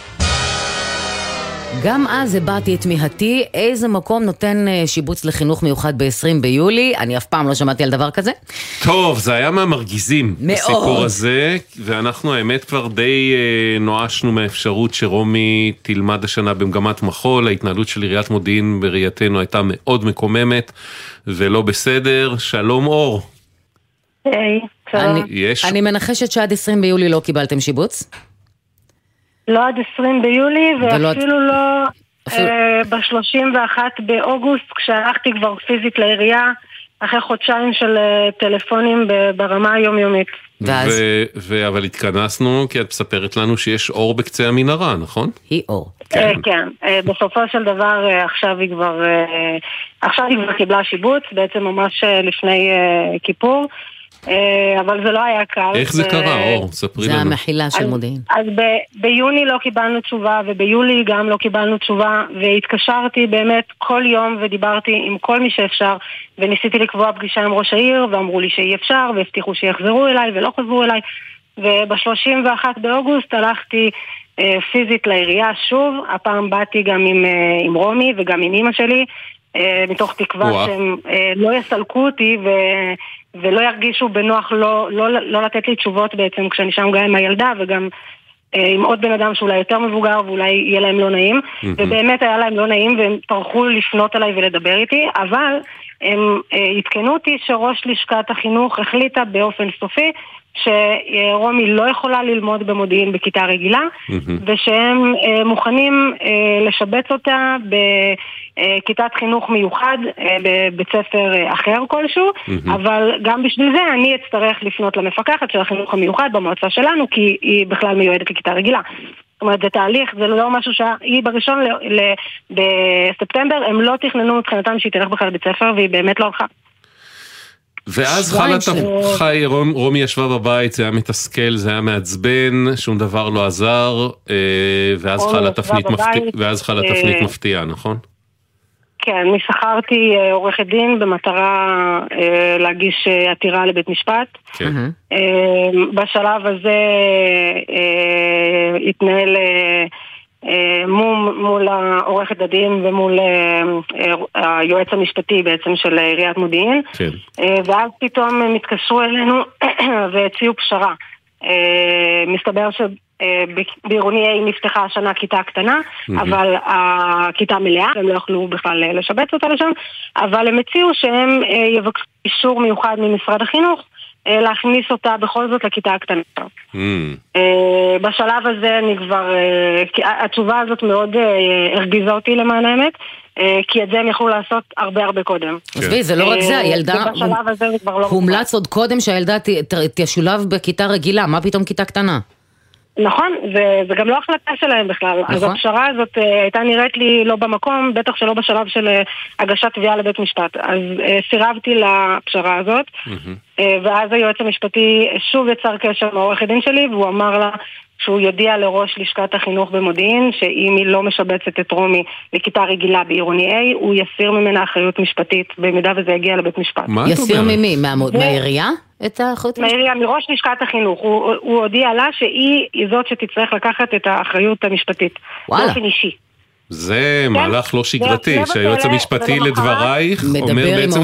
גם אז הבאתי את תמיהתי, איזה מקום נותן שיבוץ לחינוך מיוחד ב-20 ביולי, אני אף פעם לא שמעתי על דבר כזה. טוב, זה היה מהמרגיזים בסיפור הזה, ואנחנו האמת כבר די נואשנו מהאפשרות שרומי תלמד השנה במגמת מחול, ההתנהלות של עיריית מודיעין בראייתנו הייתה מאוד מקוממת, ולא בסדר. שלום אור. היי, שלום. אני מנחשת שעד 20 ביולי לא קיבלתם שיבוץ? לא עד 20 ביולי, ואפילו לא ב-31 באוגוסט, כשהלכתי כבר פיזית לעירייה, אחרי חודשיים של טלפונים ברמה היומיומית. אבל התכנסנו, כי את מספרת לנו שיש אור בקצה המנהרה, נכון? היא אור. כן, בסופו של דבר, עכשיו היא כבר קיבלה שיבוץ, בעצם ממש לפני כיפור, אבל זה לא היה קל. איך זה קרה, אור? ספרי לנו. זה המחילה של מודיעין. אז ביוני לא קיבלנו תשובה, וביולי גם לא קיבלנו תשובה, והתקשרתי באמת כל יום ודיברתי עם כל מי שאפשר, וניסיתי לקבוע פגישה עם ראש העיר, ואמרו לי שאי אפשר, והבטיחו שיחזרו אליי, ולא חזרו אליי, וב-31 באוגוסט הלכתי פיזית לעירייה שוב, הפעם באתי גם עם רומי וגם עם אמא שלי, מתוך תקווה שהם לא יסלקו אותי ולא ירגישו בנוח לא לתת לי תשובות בעצם כשאני שם גם עם הילדה וגם עם עוד בן אדם שאולי יותר מבוגר ואולי יהיה להם לא נעים, ובאמת היה להם לא נעים והם פרחו לפנות אליי ולדבר איתי, אבל הם התקנו אותי שראש לשכת החינוך החליטה באופן סופי שרומי לא יכולה ללמוד במודיעין בכיתה רגילה, ושהם מוכנים לשבץ אותה בכיתת חינוך מיוחד בבית ספר אחר כלשהו, אבל גם בשביל זה אני אצטרך לפנות למפקחת של החינוך המיוחד במועצה שלנו, כי היא בכלל מיועדת לכיתה רגילה. זאת אומרת, זה תהליך, זה לא משהו שהיא בראשון בספטמבר, הם לא תכננו מבחינתם שהיא תלך בכלל לבית ספר, והיא באמת לא הולכה. ואז רומי ישבה בבית, זה היה מתסכל, זה היה מעצבן, שום דבר לא עזר, ואז חלה תפנית מפתיעה, נכון? כן, אני שכרתי עורכת דין במטרה להגיש עתירה לבית משפט. בשלב הזה התנהל מול העורכת הדין ומול היועץ המשפטי בעצם של עיריית מודיעין, ואז פתאום מתקשרו אלינו והציעו פשרה. מסתבר שבעירוני נפתחה השנה כיתה קטנה, אבל הכיתה מלאה, הם לא יכלו בכלל לשבץ אותה לשם, אבל הם הציעו שהם יבקשו אישור מיוחד ממשרד החינוך להכניס אותה בכל זאת לכיתה הקטנה. בשלב הזה אני כבר, התשובה הזאת מאוד הרגיזה אותי למען האמת, כי את זה הם יכלו לעשות הרבה קודם. אז זה לא רק זה, הילדה, הומלץ עוד קודם שהילדה תשולב בכיתה רגילה, מה פתאום כיתה קטנה? נכון, זה גם לא החלטה שלהם בכלל, אז הפשרה הזאת הייתה נראית לי לא במקום, בטח שלא בשלב של הגשת תביעה לבית משפט, אז סירבתי לפשרה הזאת, ואז היועץ המשפטי שוב יצר קשר מעורך הדין שלי, והוא אמר לה שהוא יודיע לראש לשכת החינוך במודיעין, שאם היא לא משבצת את רומי לכיתה רגילה בעירוני A, הוא יסיר ממנה אחריות משפטית, במידה וזה יגיע לבית משפט. יסיר ממי? מהעירייה? מהעירייה, מראש לשכת החינוך. הוא הודיע לה שהיא זאת שתצטרך לקחת את האחריות המשפטית. באופן אישי. זה מהלך לא שגרתי, שהיועץ המשפטי לדברייך אומר בעצם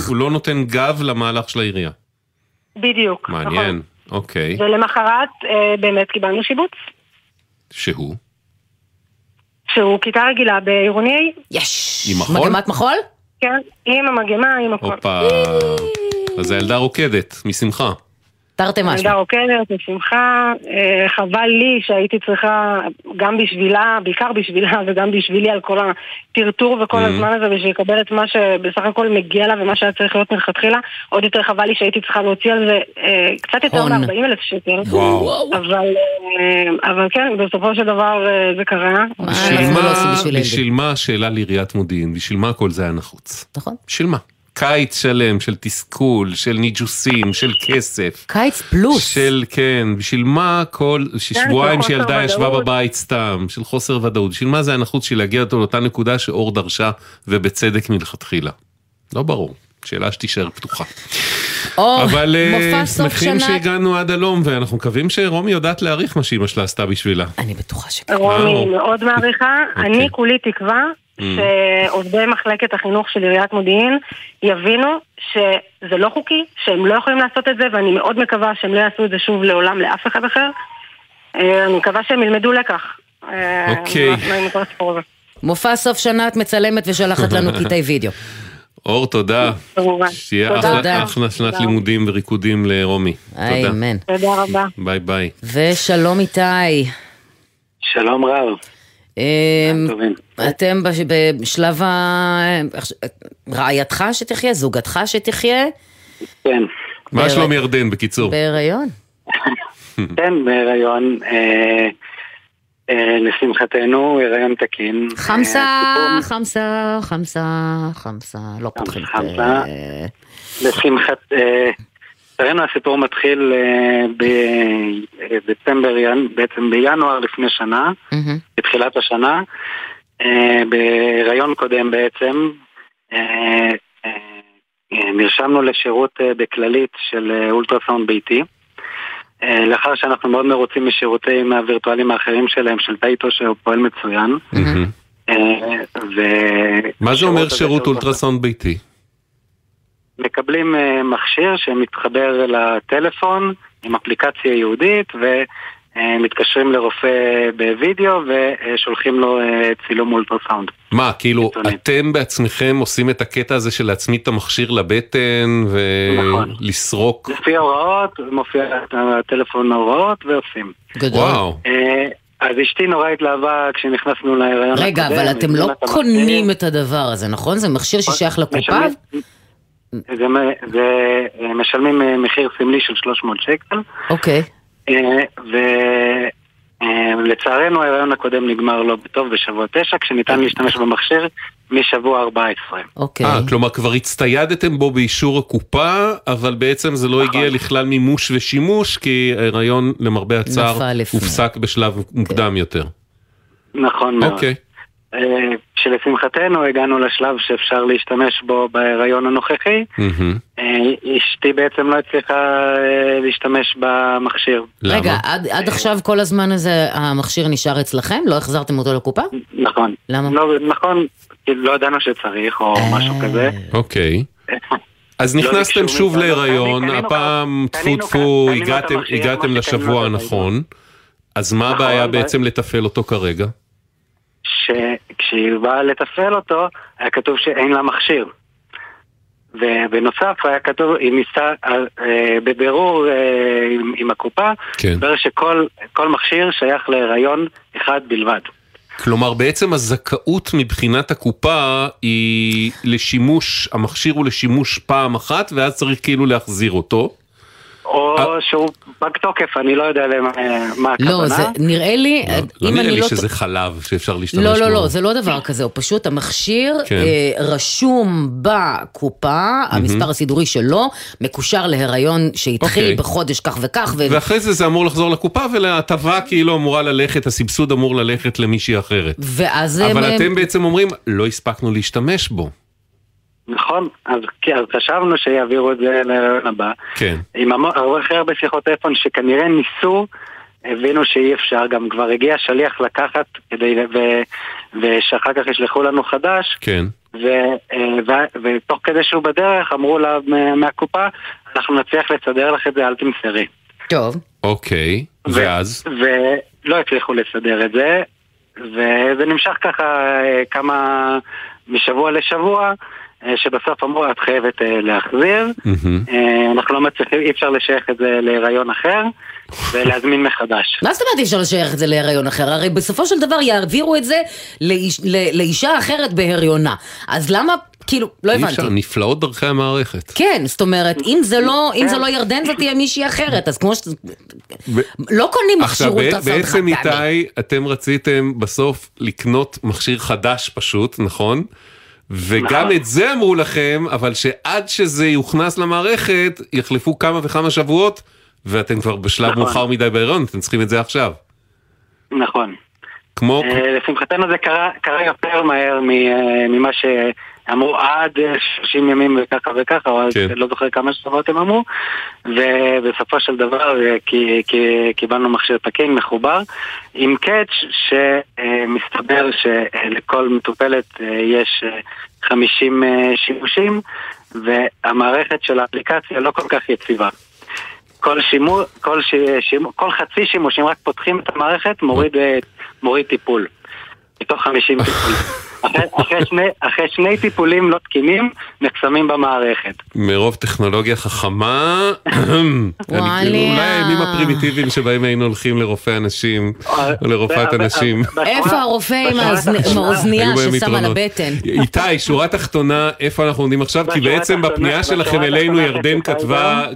שהוא לא נותן גב למהלך של העירייה. בדיוק. מעניין. אוקיי. ולמחרת באמת קיבלנו שיבוץ. שהוא כיתה רגילה בעירוני. יש. עם מחול? מגמת מחול? כן, עם המגמה, עם הכל. אופה. אז הילדה רוקדת, משמחה. תרתם משהו. אני רוקדת, בשמחה, חבל לי שהייתי צריכה גם בשבילה, בעיקר בשבילה וגם בשבילי על כל הטרטור וכל הזמן הזה, בשביל לקבל את מה שבסך הכל מגיע לה ומה שהיה צריך להיות מלכתחילה, עוד יותר חבל לי שהייתי צריכה להוציא על זה קצת יותר מ-40,000 שקל. אבל כן, בסופו של דבר זה קרה. בשביל מה השאלה לעיריית מודיעין? בשביל מה הכל זה היה נחוץ? נכון. בשביל מה? קיץ שלם, של תסכול, של ניג'וסים, של כסף. קיץ פלוס. של, כן, בשביל מה כל, ששבועיים שילדה ישבה בבית סתם, של חוסר ודאות. בשביל מה זה הנחוץ של להגיע אותו לאותה נקודה שאור דרשה, ובצדק מלכתחילה. לא ברור. שאלה שתישאר פתוחה. אבל שמחים שהגענו עד הלום, ואנחנו מקווים שרומי יודעת להעריך מה שאמא שלה עשתה בשבילה. אני בטוחה שכן. רומי מאוד מעריכה. אני כולי תקווה. שעובדי מחלקת החינוך של עיריית מודיעין יבינו שזה לא חוקי, שהם לא יכולים לעשות את זה, ואני מאוד מקווה שהם לא יעשו את זה שוב לעולם לאף אחד אחר. אני מקווה שהם ילמדו לקח. אוקיי. מופע סוף שנה את מצלמת ושלחת לנו קטעי וידאו. אור, תודה. שיהיה אחלה שנת לימודים וריקודים לרומי. אמן. תודה רבה. ביי ביי. ושלום איתי. שלום רב. אתם בשלב רעייתך שתחיה, זוגתך שתחיה, כן, מה שלום ירדן בקיצור? בהיריון, כן, בהיריון לשמחתנו, הריון תקין. חמסה, לא פותחים לשמחת תראינו. הסיפור מתחיל בדצמבר, בעצם בינואר לפני שנה, בתחילת השנה, ברעיון קודם בעצם, נרשמנו לשירות בכללית של אולטרסאונד ביתי, לאחר שאנחנו מאוד מרוצים משירותים הווירטואליים האחרים שלהם, של טייטו שפועל מצוין. מה זה אומר שירות אולטרסאונד ביתי? מקבלים מכשיר שמתחבר לטלפון עם אפליקציה יהודית, ומתקשרים לרופא בווידאו ושולחים לו צילום אולטרסאונד. מה, כאילו אתם בעצמכם עושים את הקטע הזה של להצמיד את המכשיר לבטן ולסרוק? נכון. לפי ההוראות, מופיע הטלפון ההוראות ועושים. וואו. אז אשתי נורא התלהבה כשנכנסנו להיריון. רגע, אבל אתם לא קונים את הדבר הזה, נכון? זה מכשיר ששייך לקופה? זה משלמים מחיר סמלי של 300 שקל. אוקיי. ולצערנו ההיריון הקודם נגמר לא בטוב בשבוע 9, כשניתן להשתמש במכשיר משבוע 14. אוקיי. כלומר כבר הצטיידתם בו באישור הקופה, אבל בעצם זה לא הגיע לכלל מימוש ושימוש, כי ההיריון למרבה הצער הופסק בשלב מוקדם יותר. נכון מאוד. אוקיי. שלשמחתנו הגענו לשלב שאפשר להשתמש בו בהיריון הנוכחי. אשתי בעצם לא הצליחה להשתמש במכשיר. רגע, עד עכשיו כל הזמן הזה המכשיר נשאר אצלכם? לא החזרתם אותו לקופה? נכון. נכון, לא ידענו שצריך או משהו כזה. אוקיי. אז נכנסתם שוב להיריון, הפעם תפו הגעתם לשבוע הנכון, אז מה הבעיה בעצם לתפעל אותו כרגע? כשהיא באה לטפל אותו היה כתוב שאין לה מכשיר, ובנוסף היה כתוב היא ניסה בבירור עם הקופה, דבר שכל מכשיר שייך להיריון אחד בלבד. כלומר בעצם הזכאות מבחינת הקופה היא לשימוש, המכשיר הוא לשימוש פעם אחת ואז צריך כאילו להחזיר אותו, או שהוא פג תוקף, אני לא יודע מה הכוונה. לא, זה נראה לי... לא נראה לי שזה חלב שאפשר להשתמש בו. לא, לא, לא, זה לא דבר כזה, הוא פשוט המכשיר רשום בקופה, המספר הסידורי שלו, מקושר להיריון שהתחיל בחודש כך וכך. ואחרי זה זה אמור לחזור לקופה, ולהטבה כאילו אמורה ללכת, הסבסוד אמור ללכת למישהי אחרת. אבל אתם בעצם אומרים, לא הספקנו להשתמש בו. נכון, אז חשבנו שיעבירו את זה להיריון הבא. כן. עם הרבה הרבה שיחות טלפון שכנראה ניסו, הבינו שאי אפשר, גם כבר הגיע שליח לקחת, ושאחר כך ישלחו לנו חדש. כן. ותוך כדי שהוא בדרך, אמרו לה מהקופה, אנחנו נצליח לסדר לך את זה, אל תמסרי. טוב. אוקיי, ואז? ולא הצליחו לסדר את זה, וזה נמשך ככה כמה משבוע לשבוע, שבסוף אמרו, את חייבת להחזיר, אנחנו לא מצליחים, אי אפשר לשייך את זה להיריון אחר, ולהזמין מחדש. מה זאת אומרת אי אפשר לשייך את זה להיריון אחר? הרי בסופו של דבר יעבירו את זה לאישה אחרת בהיריונה. אז למה, כאילו, לא הבנתי. נפלאות דרכי המערכת. כן, זאת אומרת, אם זה לא ירדן, זה תהיה מישהי אחרת, אז כמו ש... לא קונים מכשירות אסון חדש. בעצם איתי, אתם רציתם בסוף לקנות מכשיר חדש פשוט, נכון? וגם את זה אמרו לכם, אבל שעד שזה יוכנס למערכת, יחלפו כמה וכמה שבועות, ואתם כבר בשלב מאוחר מדי בהיריון, אתם צריכים את זה עכשיו. נכון. לשמחתנו זה קרה יותר מהר ממה שאמרו עד 30 ימים וככה וככה, או לא זוכר כמה שבועות הם אמרו, ובסופו של דבר קיבלנו מכשיר תקין מחובר, עם קאץ' שמסתבר שלכל מטופלת יש 50 שימושים, והמערכת של האפליקציה לא כל כך יציבה. כל חצי שימוש, אם רק פותחים את המערכת, מוריד טיפול. מתוך 50 טיפולים. אחרי שני טיפולים לא תקינים, נחסמים במערכת. מרוב טכנולוגיה חכמה, אולי הימים הפרימיטיביים שבהם היינו הולכים לרופא אנשים, או לרופאת אנשים. איפה הרופא עם האוזנייה ששם על הבטן? איתי, שורה תחתונה, איפה אנחנו עומדים עכשיו? כי בעצם בפנייה שלכם אלינו, ירדן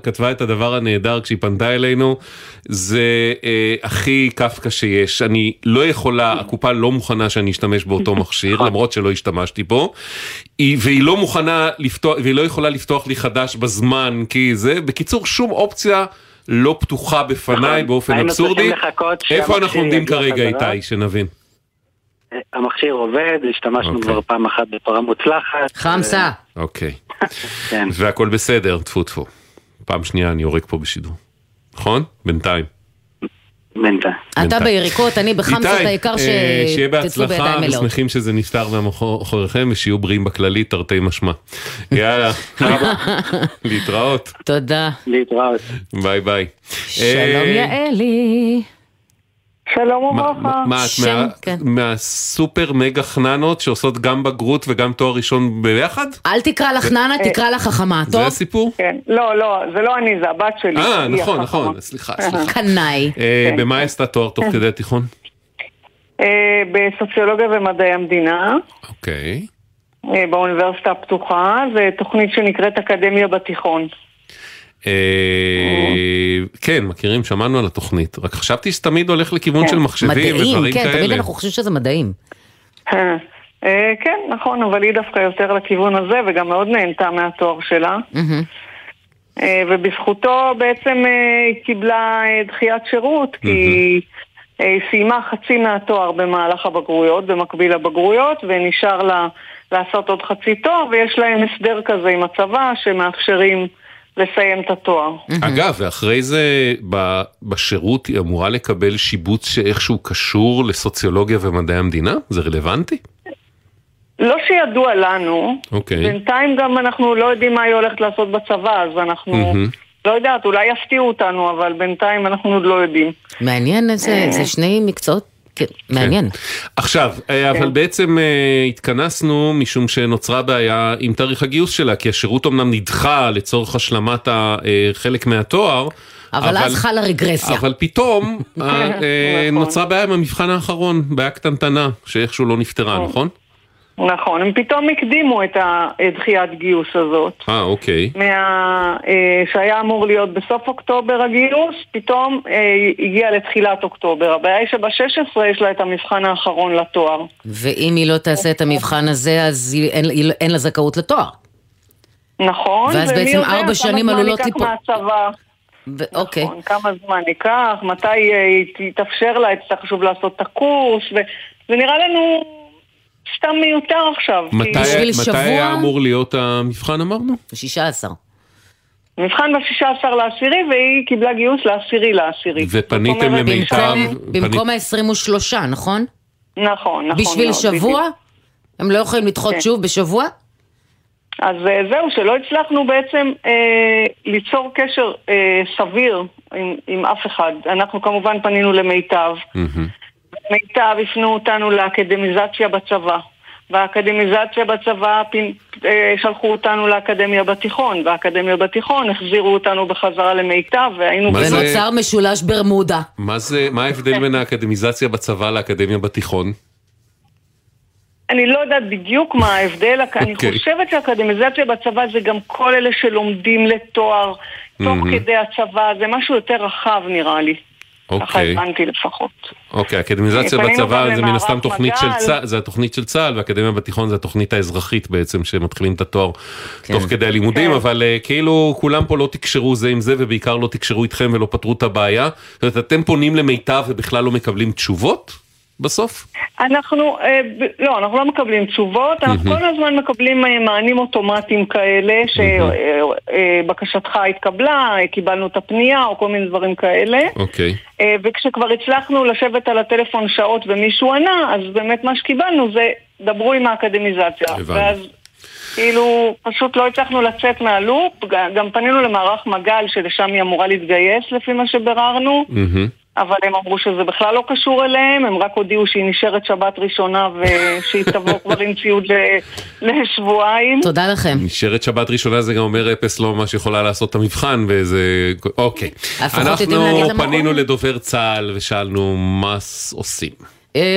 כתבה את הדבר הנהדר כשהיא פנתה אלינו, זה הכי קפקא שיש. אני לא יכולה, הקופה לא מוכנה שאני אשתמש באותו מכשיר, למרות שלא השתמשתי בו, והיא לא מוכנה לפתוח, והיא לא יכולה לפתוח לי חדש בזמן, כי זה, בקיצור, שום אופציה לא פתוחה בפניי באופן אבסורדי. איפה אנחנו עומדים כרגע, איתי, שנבין? המכשיר עובד, השתמשנו כבר פעם אחת בפרה מוצלחת. חמסה. אוקיי. והכל בסדר, תפו תפו. פעם שנייה אני יורק פה בשידור. נכון? בינתיים. אתה ביריקות, אני בחמסות, העיקר שיהיה בהצלחה, ושמחים שזה נפטר מאחוריכם, ושיהיו בריאים בכללי, תרתי משמע. יאללה, להתראות. תודה. להתראות. ביי ביי. שלום יעלי. שלום וברכה. מה, את מהסופר מגה חננות שעושות גם בגרות וגם תואר ראשון ביחד? אל תקרא לך חננה, תקרא לך חכמה, טוב? זה הסיפור? כן, לא, זה לא אני, זה הבת שלי. נכון, סליחה. קנאי. במה עשתה תואר תוך כדי תיכון? בסוציולוגיה ומדעי המדינה. אוקיי. באוניברסיטה הפתוחה, ותוכנית שנקראת אקדמיה בתיכון. כן, מכירים, שמענו על התוכנית, רק חשבתי שתמיד הולך לכיוון של מחשבים ודברים כאלה. תמיד אנחנו חושבים שזה מדעים. כן, נכון, אבל היא דווקא יותר לכיוון הזה, וגם מאוד נהנתה מהתואר שלה, ובזכותו בעצם היא קיבלה דחיית שירות, כי היא סיימה חצי מהתואר במהלך הבגרויות, במקביל הבגרויות, ונשאר לה לעשות עוד חצי תואר, ויש להם הסדר כזה עם הצבא שמאפשרים לסיים את התואר. אגב, ואחרי זה, בשירות היא אמורה לקבל שיבוץ שאיכשהו קשור לסוציולוגיה ומדעי המדינה? זה רלוונטי? לא שידוע לנו. בינתיים גם אנחנו לא יודעים מה היא הולכת לעשות בצבא, אז אנחנו לא יודעת, אולי יפתיעו אותנו, אבל בינתיים אנחנו עוד לא יודעים. מעניין, זה שני מקצועות. מעניין. עכשיו, אבל בעצם התכנסנו משום שנוצרה בעיה עם תאריך הגיוס שלה, כי השירות אמנם נדחה לצורך השלמת חלק מהתואר, אבל אז חלה רגרסיה. אבל פתאום נוצרה בעיה עם המבחן האחרון, בעיה קטנטנה, שאיכשהו לא נפטרה, נכון? נכון, הם פתאום הקדימו את הדחיית גיוס הזאת. אוקיי. שהיה אמור להיות בסוף אוקטובר הגיוס, פתאום הגיע לתחילת אוקטובר. הבעיה היא שב-16 יש לה את המבחן האחרון לתואר. ואם היא לא תעשה את המבחן הזה, אז אין לה זכאות לתואר. נכון. ואז בעצם 4 שנים עלולות ליפול. אוקיי. כמה זמן ייקח, מתי תאפשר לה, תצטרך שוב לעשות את הקורס, ונראה לנו... סתם מיותר עכשיו. מתי היה אמור להיות המבחן, אמרנו? 16. מבחן ב-16 לעשירי, והיא קיבלה גיוס ל10 לעשירי. ופניתם למיטב... במקום ה-23, נכון? נכון. בשביל שבוע? הם לא יכולים לדחות שוב בשבוע? אז זהו, שלא הצלחנו בעצם ליצור קשר סביר עם אף אחד. אנחנו כמובן פנינו למיטב. מיטב הפנו אותנו לאקדמיזציה בצבא. והאקדמיזציה בצבא שלחו אותנו לאקדמיה בתיכון, והאקדמיה בתיכון החזירו אותנו בחזרה למיטב, והיינו... ונוצר משולש ברמודה. מה ההבדל בין האקדמיזציה בצבא לאקדמיה בתיכון? אני לא יודעת בדיוק מה ההבדל, אני חושבת שהאקדמיזציה בצבא זה גם כל אלה שלומדים לתואר, תוך כדי הצבא, זה משהו יותר רחב נראה לי. ככה הבנתי לפחות. אוקיי, אקדמיזציה בצבא זה מן הסתם התוכנית של צה"ל, והאקדמיה בתיכון זה התוכנית האזרחית בעצם, שמתחילים את התואר תוך כדי הלימודים, אבל כאילו כולם פה לא תקשרו זה עם זה, ובעיקר לא תקשרו איתכם ולא פתרו את הבעיה. זאת אומרת, אתם פונים למיטב ובכלל לא מקבלים תשובות? בסוף? אנחנו לא מקבלים תשובות, אנחנו כל הזמן מקבלים מענים אוטומטיים כאלה, שבקשתך התקבלה, קיבלנו את הפנייה, או כל מיני דברים כאלה. וכשכבר הצלחנו לשבת על הטלפון שעות ומישהו ענה, אז באמת מה שקיבלנו זה, דברו עם האקדמיזציה. ואז כאילו פשוט לא הצלחנו לצאת מהלופ, גם פנינו למערך מגל, שלשם היא אמורה להתגייס לפי מה שבררנו. אבל הם אמרו שזה בכלל לא קשור אליהם, הם רק הודיעו שהיא נשארת שבת ראשונה, ושהיא תבוא כבר עם ציוד לשבועיים. תודה לכם. נשארת שבת ראשונה, זה גם אומר אפס לא מה שיכולה לעשות את המבחן, וזה... אוקיי. אנחנו פנינו לדובר צה"ל, ושאלנו מה עושים.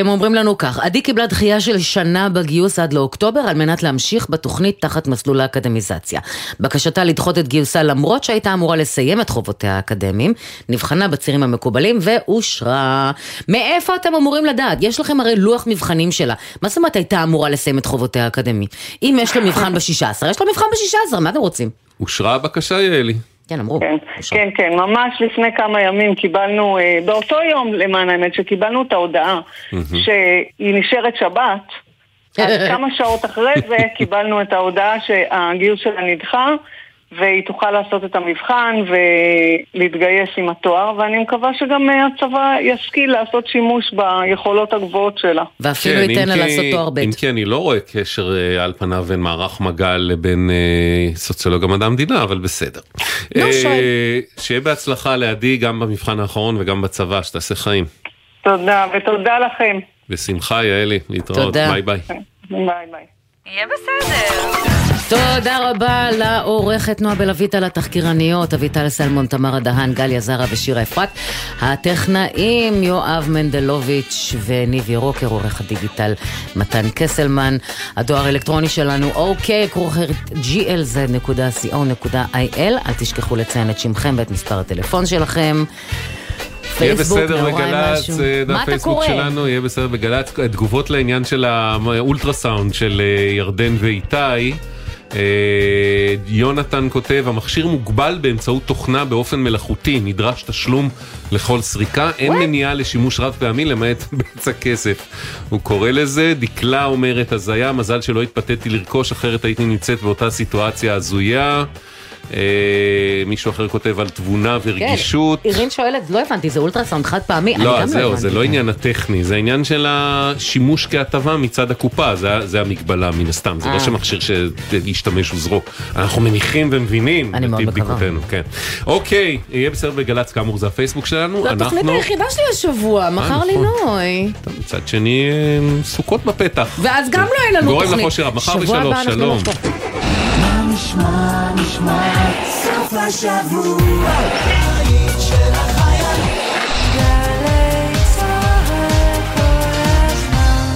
הם אומרים לנו כך, עדי קיבלה דחייה של שנה בגיוס עד לאוקטובר על מנת להמשיך בתוכנית תחת מסלול האקדמיזציה. בקשתה לדחות את גיוסה למרות שהייתה אמורה לסיים את חובותיה האקדמיים, נבחנה בצירים המקובלים ואושרה. מאיפה אתם אמורים לדעת? יש לכם הרי לוח מבחנים שלה. מה זאת אומרת הייתה אמורה לסיים את חובותיה האקדמית? אם יש לו מבחן ב-16, יש לו מבחן ב-16, מה אתם רוצים? אושרה הבקשה יאלי. כן, אמרו. כן, כן, ממש לפני כמה ימים קיבלנו, באותו יום למען האמת, שקיבלנו את ההודעה שהיא נשארת שבת, אז כמה שעות אחרי זה קיבלנו את ההודעה שהגיוס שלה נדחה, והיא תוכל לעשות את המבחן ולהתגייס עם התואר, ואני מקווה שגם הצבא ישכיל לעשות שימוש ביכולות הגבוהות שלה. ואפילו ייתן לה לעשות תואר ב'. אם כי אני לא רואה קשר על פניו בין מערך מגל לבין סוציולוג המדע המדינה, אבל בסדר. שיהיה בהצלחה לעדי גם במבחן האחרון וגם בצבא, שתעשה חיים. תודה, ותודה לכם. בשמחה, יעלי, להתראות. ביי ביי. ביי ביי. יהיה בסדר. תודה רבה לעורכת נועה בלווית, על התחקירניות אביטל סלמון, תמר הדהן, גליה זרה ושירה אפרת, הטכנאים יואב מנדלוביץ' וניב ירוקר, עורך הדיגיטל מתן קסלמן, הדואר האלקטרוני שלנו ok@glz.co.il, אל תשכחו לציין את שמכם ואת מספר הטלפון שלכם. יהיה בסדר בגלץ, דף פייסבוק שלנו, יהיה בסדר בגלץ, תגובות לעניין של האולטרסאונד של ירדן ואיתי. יונתן כותב, המכשיר מוגבל באמצעות תוכנה באופן מלאכותי, נדרש תשלום לכל סריקה, אין מניעה לשימוש רב פעמי למעט בצע כסף, הוא קורא לזה. דקלה אומרת, אז היה מזל שלא התפתיתי לרכוש, אחרת הייתי נמצאת באותה סיטואציה הזויה. מישהו אחר כותב על תבונה ורגישות. אירין שואלת, לא הבנתי, זה אולטרסאונד חד פעמי? לא, זהו, זה לא עניין הטכני, זה העניין של השימוש כהטבה מצד הקופה, זה המגבלה מן הסתם, זה לא שמכשיר שישתמש וזרוק, אנחנו מניחים ומבינים. אני מאוד מקווה. אוקיי, יהיה בסדר בגלץ, כאמור זה הפייסבוק שלנו. זו התוכנית היחידה שלי השבוע, מחר לינוי. מצד שני, סוכות בפתח. ואז גם לא אין לנו תוכנית. שבוע הבא אנחנו נפתח. נשמע סוף השבוע העית של החיים גלי צהר כל הזמן.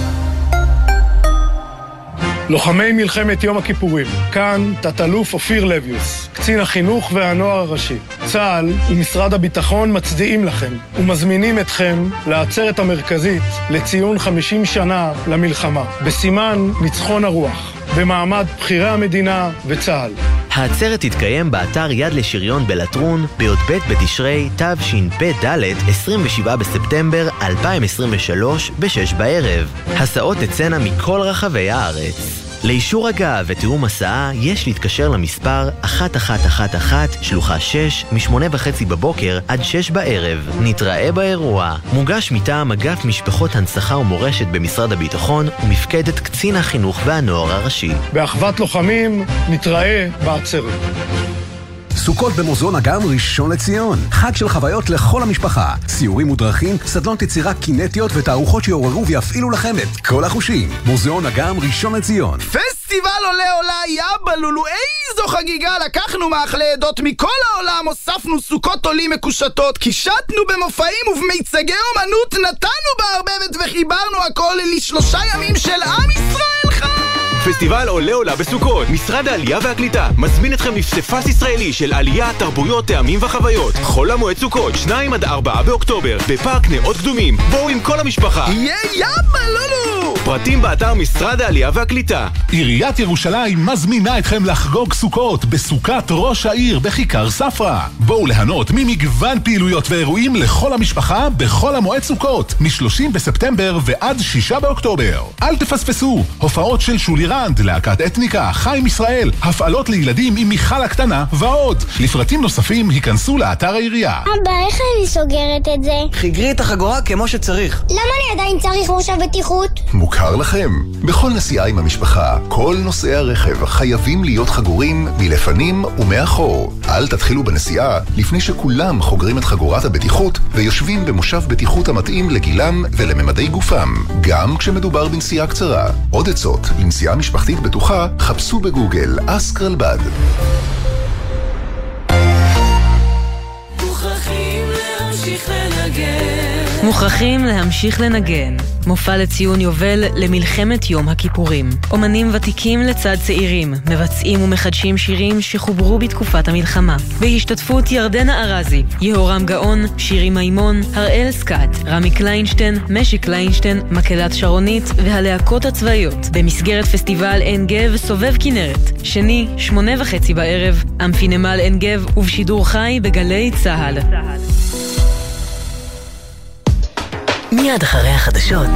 לוחמי מלחמת יום הכיפורים, כאן תת-אלוף אופיר לויוס, קצין החינוך והנוער הראשי. צה"ל ומשרד הביטחון מצדיעים לכם ומזמינים אתכם לעצרת המרכזית לציון 50 שנה למלחמה בסימן ניצחון הרוח במעמד בחירי המדינה וצה"ל. העצרת תתקיים באתר יד לשריון בלטרון, בי"ב בתשרי תשפ"ד, 27 בספטמבר 2023 ב-18:00 בערב. הסעות תצאנה מכל רחבי הארץ. לאישור הגעה ותיאום הסעה יש להתקשר למספר 1111 שלוחה 6 מ-8:30 בבוקר עד 6 בערב. נתראה באירוע. מוגש מטעם אגף משפחות הנצחה ומורשת במשרד הביטחון ומפקדת קצין החינוך והנוער הראשי. באחוות לוחמים, נתראה בעצרת. סוכות במוזיאון אגם ראשון לציון. חג של חוויות לכל המשפחה. סיורים ודרכים, סדלון תצירה קינטיות ותערוכות שיעוררו ויפעילו לכם את כל החושים. מוזיאון אגם ראשון לציון. פסטיבל עולה יבלולו, איזו חגיגה. לקחנו מאכלי עדות מכל העולם, הוספנו סוכות עולים מקושטות, קישטנו במופעים ובמיצגי אומנות, נתנו בערבבת וחיברנו הכל לשלושה ימים של עם ישראל חי. פסטיבל עולה עולה בסוכות. משרד העלייה והקליטה מזמין אתכם לפספס ישראלי של עלייה, תרבויות, טעמים וחוויות. חול המועד סוכות, 2-4 באוקטובר, בפארק נאות קדומים. בואו עם כל המשפחה. יהיה יבלולו! פרטים באתר משרד העלייה והקליטה. עיריית ירושלים מזמינה אתכם לחגוג סוכות בסוכת ראש העיר בכיכר ספרא. בואו ליהנות ממגוון פעילויות ואירועים לכל המשפחה בחול המועד סוכות, מ-30 בספטמבר ועד 6 באוקטובר. אל תפספסו. הופעות של שולי רנד, להקת אתניקה, חיים ישראל, הפעלות לילדים עם מיכל הקטנה ועוד. לפרטים נוספים היכנסו לאתר העירייה. אבא, איך אני סוגרת את זה? חיגרי את החגורה כמו שצריך. למה אני עדיין צריך מושב בטיחות? מוכר לכם. בכל נסיעה עם המשפחה, כל נוסעי הרכב חייבים להיות חגורים מלפנים ומאחור. אל תתחילו בנסיעה לפני שכולם חוגרים את חגורת הבטיחות ויושבים במושב בטיחות המתאים לגילם ולממדי גופם, גם כשמדובר בנסיעה קצרה. עוד עצות לנסיעה משפחתית בטוחה, חפשו בגוגל אסקרלבד. מוכרחים להמשיך לנגן. מופע לציון יובל למלחמת יום הכיפורים. אומנים ותיקים לצד צעירים מבצעים ומחדשים שירים שחוברו בתקופת המלחמה, בהשתתפות ירדן הארזי, יהורם גאון, שירי מיימון, הראל סקאט, רמי קליינשטיין, משיק קליינשטיין, מקהלת שרונית והלהקות הצבאיות, במסגרת פסטיבל אנגב סובב כינרת, 2, 8:30 בערב, אמפינמל אנגב, ובשידור חי בגלי צהל. מיד אחרי החדשות.